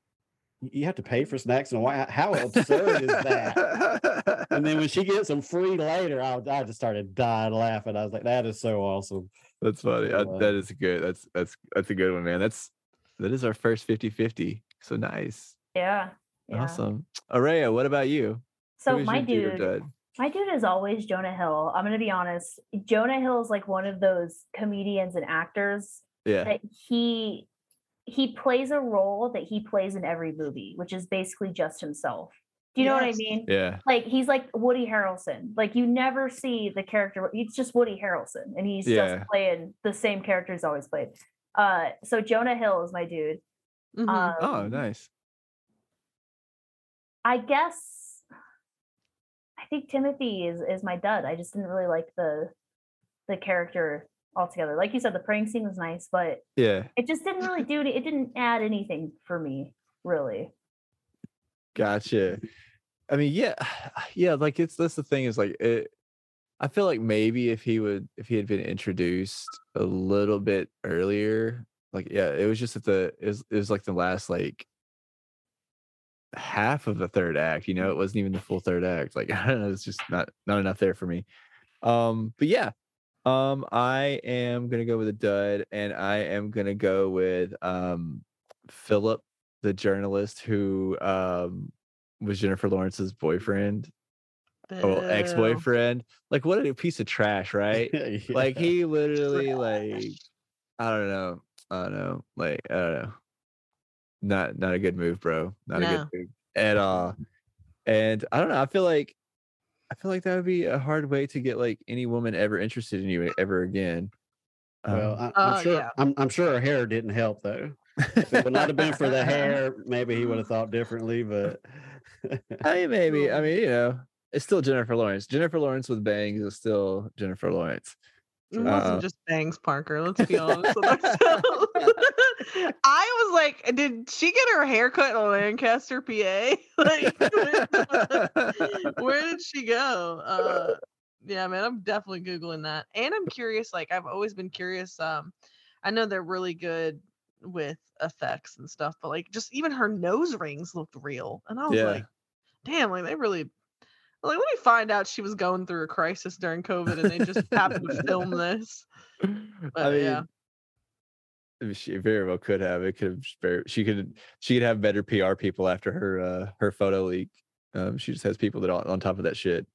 you have to pay for snacks and why? How absurd is that? And then when she gets them free later, I just started dying laughing. I was like, that is so awesome. That's funny. So, that's a good one, man. That is our first 50-50. So nice. Yeah. Awesome. Araya, what about you? So my dude is always Jonah Hill. I'm going to be honest. Jonah Hill is like one of those comedians and actors. Yeah. That he plays a role that he plays in every movie, which is basically just himself. Do you know what I mean? Yeah. Like he's like Woody Harrelson. Like you never see the character. It's just Woody Harrelson, and he's just playing the same character he's always played. So Jonah Hill is my dude. Mm-hmm. Nice. I think Timothy is my dud. I just didn't really like the character altogether. Like you said, the praying scene was nice, but it just didn't really it didn't add anything for me, really. Gotcha. I mean, yeah. Like that's the thing is like it. I feel like maybe if he had been introduced a little bit earlier, like it was just at the it was like the last like half of the third act, you know, it wasn't even the full third act. Like, I don't know, it's just not enough there for me. But yeah, I am gonna go with a dud, and I am gonna go with Philip, the journalist who was Jennifer Lawrence's boyfriend. Oh, ex-boyfriend. Like, what a piece of trash, right? Yeah. Like, he literally, like, I don't know. Like, I don't know. Not a good move, bro. Not a good move at all. And I don't know. I feel like that would be a hard way to get like any woman ever interested in you ever again. Well, I'm sure her hair didn't help though. If it would not have been for the hair, maybe he would have thought differently. But I mean, you know, it's still Jennifer Lawrence. Jennifer Lawrence with bangs is still Jennifer Lawrence. It wasn't just bangs, Parker. Let's be honest with ourselves. I was like, did she get her hair cut in Lancaster, PA? Like, where did she go? Yeah, man, I'm definitely Googling that. And I'm curious, like, I've always been curious. I know they're really good with effects and stuff, but like, just even her nose rings looked real. And I was like, damn, like, they really... Like, let me find out she was going through a crisis during COVID and they just happened to film this. But, I mean, she very well could have. It could have. She could have better PR people after her photo leak. She just has people that are on top of that shit.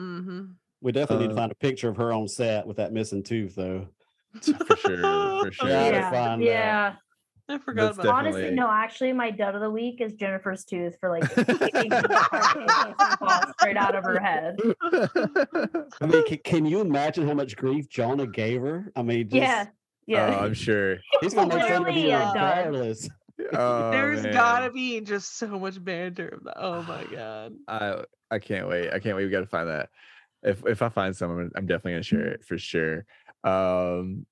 Mm-hmm. We definitely need to find a picture of her on set with that missing tooth, though. For sure. Yeah. I forgot about that. Honestly, no, actually, my dud of the week is Jennifer's tooth for like straight out of her head. I mean, can you imagine how much grief Jonah gave her? I mean, just, yeah. Oh, I'm sure. He's going to make fun of you regardless. Oh, there's got to be just so much banter. Oh, my God. I can't wait. We got to find that. If I find someone, I'm definitely going to share it for sure. We'll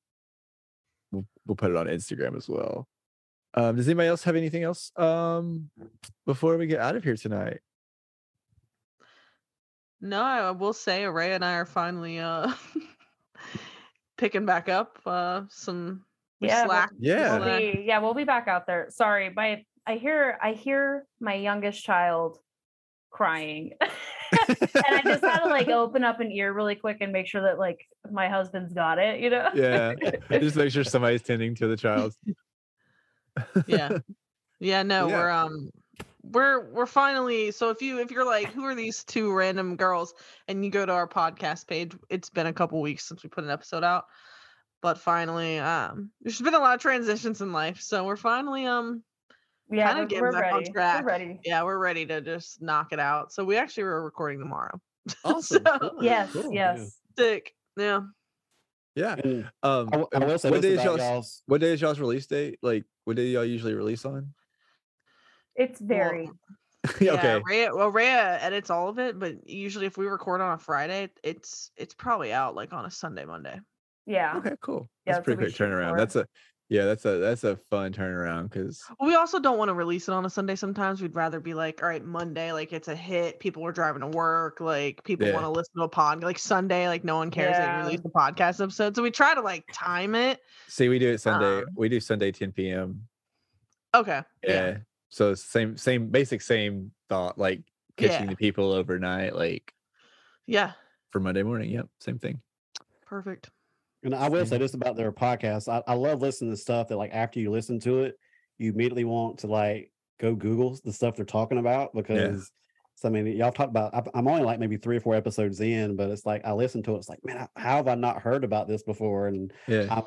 put it on Instagram as well. Does anybody else have anything else before we get out of here tonight? No, I will say Ray and I are finally picking back up some slack. We'll be back out there. Sorry, I hear my youngest child crying. And I just gotta like open up an ear really quick and make sure that like my husband's got it, you know? Yeah. Just make sure somebody's tending to the child. Yeah. Yeah, no, yeah. We're finally, so if you're like, who are these two random girls, and you go to our podcast page, it's been a couple weeks since we put an episode out. But finally, there's been a lot of transitions in life. So we're finally we're ready. Yeah, we're ready to just knock it out. So we actually were recording tomorrow. Awesome. So, yes. Sick. Yeah. Yeah. What day is y'all's release date? Like, what day y'all usually release on? It's varied. Okay. Rhea edits all of it, but usually if we record on a Friday, it's probably out like on a Sunday, Monday. Yeah. Okay. Cool. Yeah, that's a pretty quick turnaround. That's a fun turnaround because we also don't want to release it on a Sunday. Sometimes we'd rather be like, all right, Monday, like it's a hit. People were driving to work. Like people want to listen to a pod. Like Sunday, like no one cares that you release a podcast episode. So we try to like time it. See, we do it Sunday. We do Sunday 10 p.m. Okay. Yeah. So same thought, like catching the people overnight, like for Monday morning. Yep, same thing. Perfect. And I will say this about their podcast. I love listening to stuff that like after you listen to it, you immediately want to like go Google the stuff they're talking about because I mean, y'all talk about, I'm only like maybe 3 or 4 episodes in, but it's like, I listen to it. It's like, man, how have I not heard about this before? And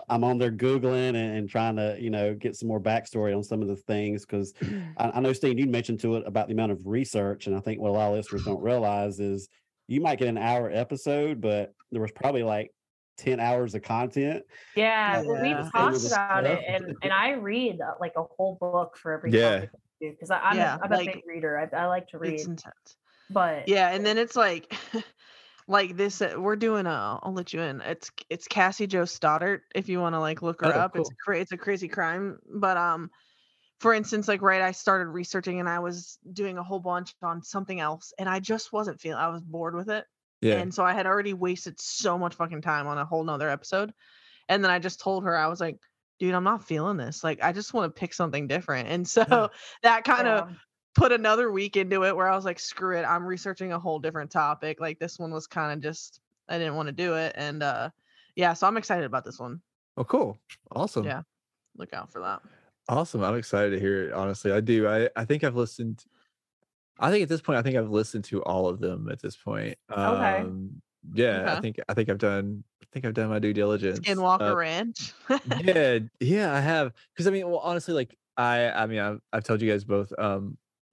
I'm on there Googling and trying to, you know, get some more backstory on some of the things. Cause I know Steve, you mentioned to it about the amount of research. And I think what a lot of listeners don't realize is you might get an hour episode, but there was probably like 10 hours of content. Well, we've talked about it and I read like a whole book for every topic because I'm like, a big reader. I like to read. It's intense. But and then it's like this we're doing I'll let you in. It's Cassie Jo Stoddart if you want to like look her up. Cool. It's a crazy crime, but for instance, like, right, I started researching and I was doing a whole bunch on something else and I just wasn't feeling, I was bored with it. Yeah. And so I had already wasted so much fucking time on a whole nother episode. And then I just told her, I was like, dude, I'm not feeling this. Like, I just want to pick something different. And so that kind of put another week into it where I was like, screw it, I'm researching a whole different topic. Like this one was kind of just, I didn't want to do it. And yeah, so I'm excited about this one. Oh, cool. Awesome. Yeah. Look out for that. Awesome. I'm excited to hear it. Honestly, I do. I think I've listened. I think at this point, I think I've listened to all of them at this point. Okay. Yeah, okay. I think I've done my due diligence. Skinwalker Ranch. yeah, I have. Because I mean, well, honestly, like I've told you guys both,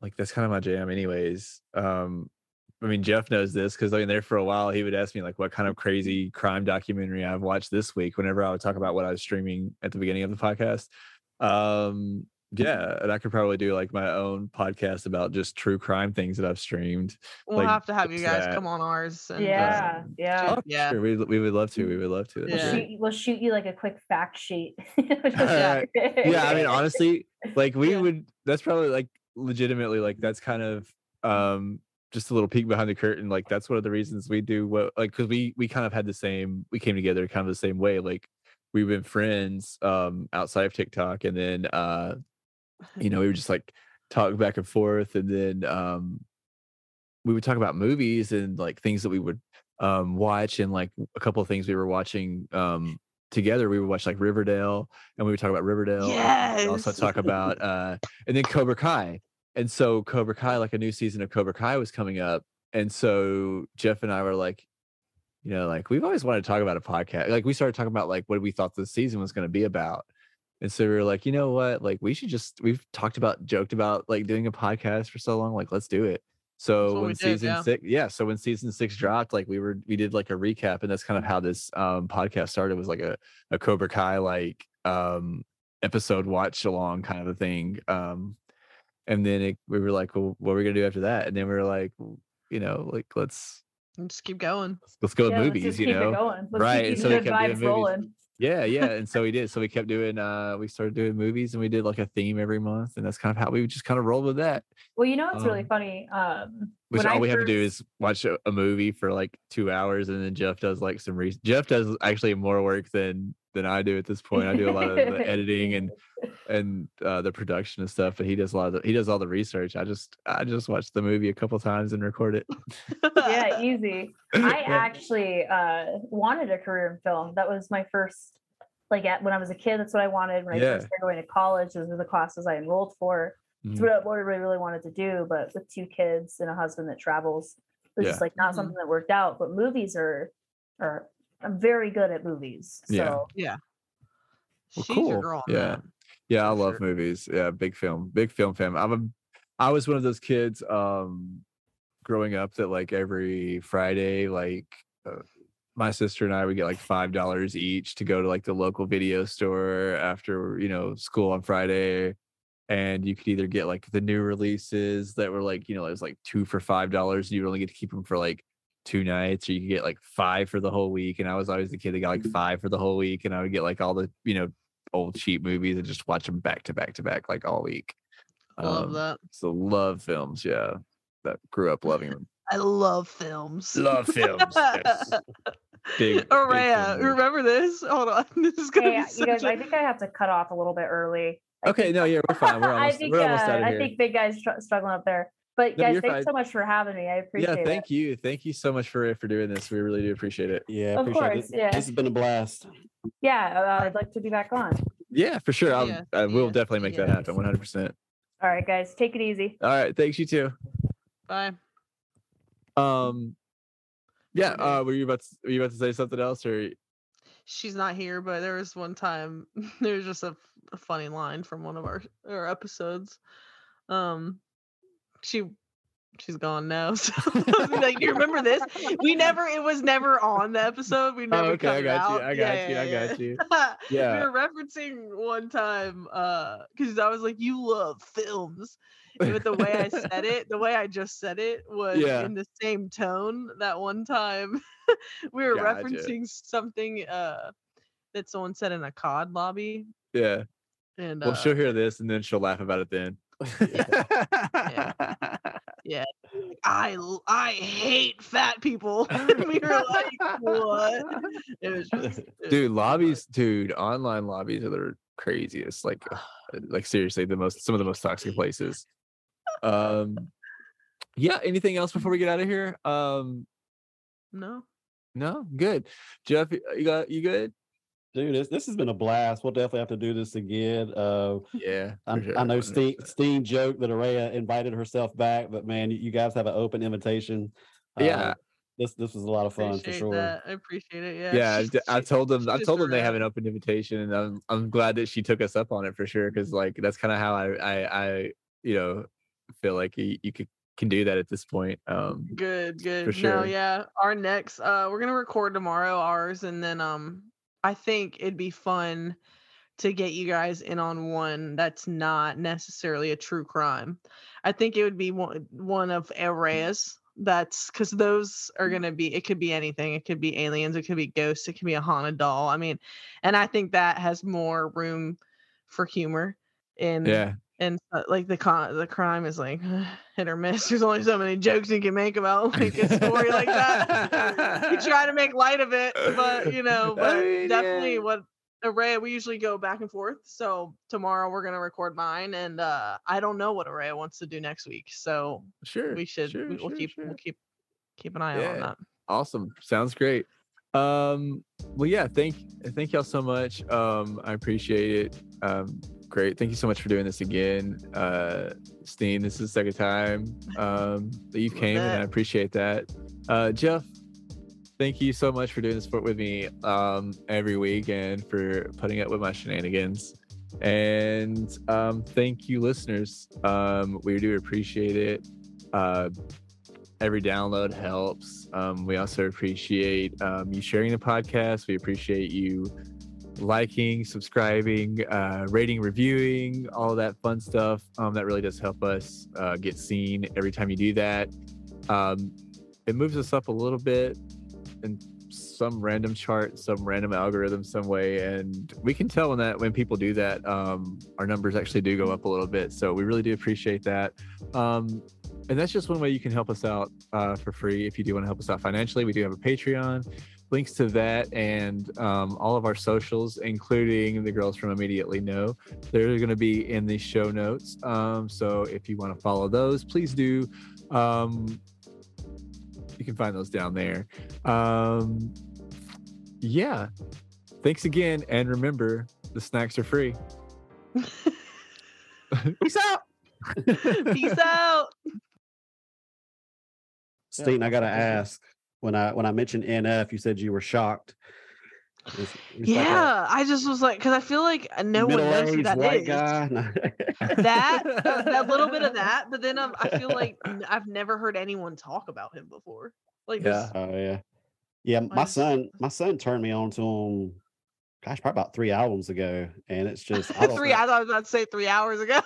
like that's kind of my jam, anyways. I mean, Jeff knows this because there for a while he would ask me like what kind of crazy crime documentary I've watched this week whenever I would talk about what I was streaming at the beginning of the podcast. Yeah, and I could probably do like my own podcast about just true crime things that I've streamed. We'll like, have to have you guys come on ours. And, yeah. Sure. We would love to. Yeah. We'll shoot you like a quick fact sheet. Yeah, I mean, honestly, like we would. That's probably like legitimately like that's kind of just a little peek behind the curtain. Like that's one of the reasons we do what like because we kind of had the same. We came together kind of the same way. Like we've been friends outside of TikTok, and then. You know, we would just like talk back and forth, and then we would talk about movies and like things that we would watch, and like a couple of things we were watching together. We would watch like Riverdale, and we would talk about Riverdale. Yes. And also talk about and then Cobra Kai. And so Cobra Kai, like a new season of Cobra Kai was coming up, and so Jeff and I were like, you know, like we've always wanted to talk about a podcast. Like we started talking about like what we thought the season was going to be about. And so we were like, you know what? Like, we should just, we've joked about like doing a podcast for so long. Like, let's do it. So when season six dropped, like we did like a recap, and that's kind of how this podcast started. Was like a Cobra Kai, like episode watch along kind of a thing. And then we were like, well, what are we going to do after that? And then we were like, you know, like, let's keep going. Let's go with movies, you know? Right. And so we kept doing movies. Yeah. And so we did. So we kept doing, we started doing movies, and we did like a theme every month. And that's kind of how we just kind of rolled with that. Well, you know, it's really funny. Which all we have to do is watch a movie for like 2 hours. And then Jeff does like some research. Jeff does actually more work than I do at this point. I do a lot of the editing and the production and stuff, but he does all the research. I just watched the movie a couple times and record it. Yeah, easy. I actually wanted a career in film. That was my first, like when I was a kid, that's what I wanted. When I first started going to college, those were the classes I enrolled for. It's what I really wanted to do, but with 2 kids and a husband that travels, it was just like not something that worked out. But movies are I'm very good at movies. So yeah. Well, she's cool. Your girl. Yeah. Man. Yeah. I love movies. Yeah. Big film fan. I was one of those kids growing up that like every Friday, like my sister and I would get like $5 each to go to like the local video store after, you know, school on Friday. And you could either get like the new releases that were like, you know, it was like 2 for $5. You would only get to keep them for like 2 nights, or you could get like 5 for the whole week. And I was always the kid that got like 5 for the whole week, and I would get like all the, you know, old cheap movies and just watch them back to back to back like all week. I love that. So love films. Yeah, that grew up loving them. I love films. Yes. Big, all right, remember this? Hold on, this is gonna be you guys. I think I have to cut off a little bit early. Okay, no, yeah, we're fine. We're almost, we're almost out of here. I think big guys struggling up there. But guys, thanks so much for having me. I appreciate it. Yeah, thank you. Thank you so much for doing this. We really do appreciate it. Yeah, of course. Yeah. This has been a blast. Yeah, I'd like to be back on. Yeah, for sure. I will definitely make that happen, 100%. All right, guys, take it easy. All right, thanks, you too. Bye. Yeah, were you about to say something else, or? She's not here, but there was one time, there was just a funny line from one of our episodes. She's gone now. So like, you remember this? It was never on the episode. We never cut it out. I got you. Yeah. We were referencing one time because I was like, you love films. But the way I just said it was in the same tone that one time we were referencing something that someone said in a COD lobby. Yeah. And well, she'll hear this and then she'll laugh about it then. Yeah. I hate fat people. We were like, what? It was just, online lobbies are the craziest. Like seriously, some of the most toxic places. Yeah, anything else before we get out of here? No, good. Jeff, you good? Dude, this has been a blast. We'll definitely have to do this again. Yeah. Sure. I know Steen joked that Araya invited herself back, but man, you guys have an open invitation. Yeah. This was a lot of fun for sure. I appreciate it. Yeah. Yeah. I told them they have an open invitation, and I'm glad that she took us up on it for sure, because like that's kind of how I feel like you can do that at this point. Good. For sure. No, yeah. Our next we're gonna record tomorrow ours, and then I think it'd be fun to get you guys in on one that's not necessarily a true crime. I think it would be one of Araya's. That's because those are going to be, it could be anything. It could be aliens. It could be ghosts. It could be a haunted doll. I mean, and I think that has more room for humor. And the crime is like hit or miss. There's only so many jokes you can make about like a story like that. You try to make light of it, but definitely what Araya, we usually go back and forth. So tomorrow we're gonna record mine, and I don't know what Araya wants to do next week. So we'll keep an eye out on that. Awesome, sounds great. Thank y'all so much. I appreciate it. Great. Thank you so much for doing this again. Steen, this is the second time that you came, and I appreciate that. Jeff, thank you so much for doing this with me every week and for putting up with my shenanigans. And thank you, listeners. We do appreciate it. Every download helps. We also appreciate you sharing the podcast. We appreciate you liking, subscribing, rating, reviewing, all that fun stuff. That really does help us get seen every time you do that. It moves us up a little bit in some random chart, some random algorithm, some way, and we can tell when people do that, our numbers actually do go up a little bit. So we really do appreciate that. And that's just one way you can help us out for free. If you do want to help us out financially, we do have a Patreon. Links to that and all of our socials, including the girls from Immediately Know, they're going to be in the show notes. So if you want to follow those, please do. You can find those down there. Thanks again, and remember, the snacks are free. Peace out. Peace out. Steen, I gotta ask. When I mentioned NF, you said you were shocked. It's like I just was like, because I feel like no one knows who that is. That little bit of that, but then I feel like I've never heard anyone talk about him before. Like this. Yeah. Oh yeah. Yeah, my son turned me on to him. Gosh, probably about 3 albums ago, and it's just I thought I was about to say 3 hours ago.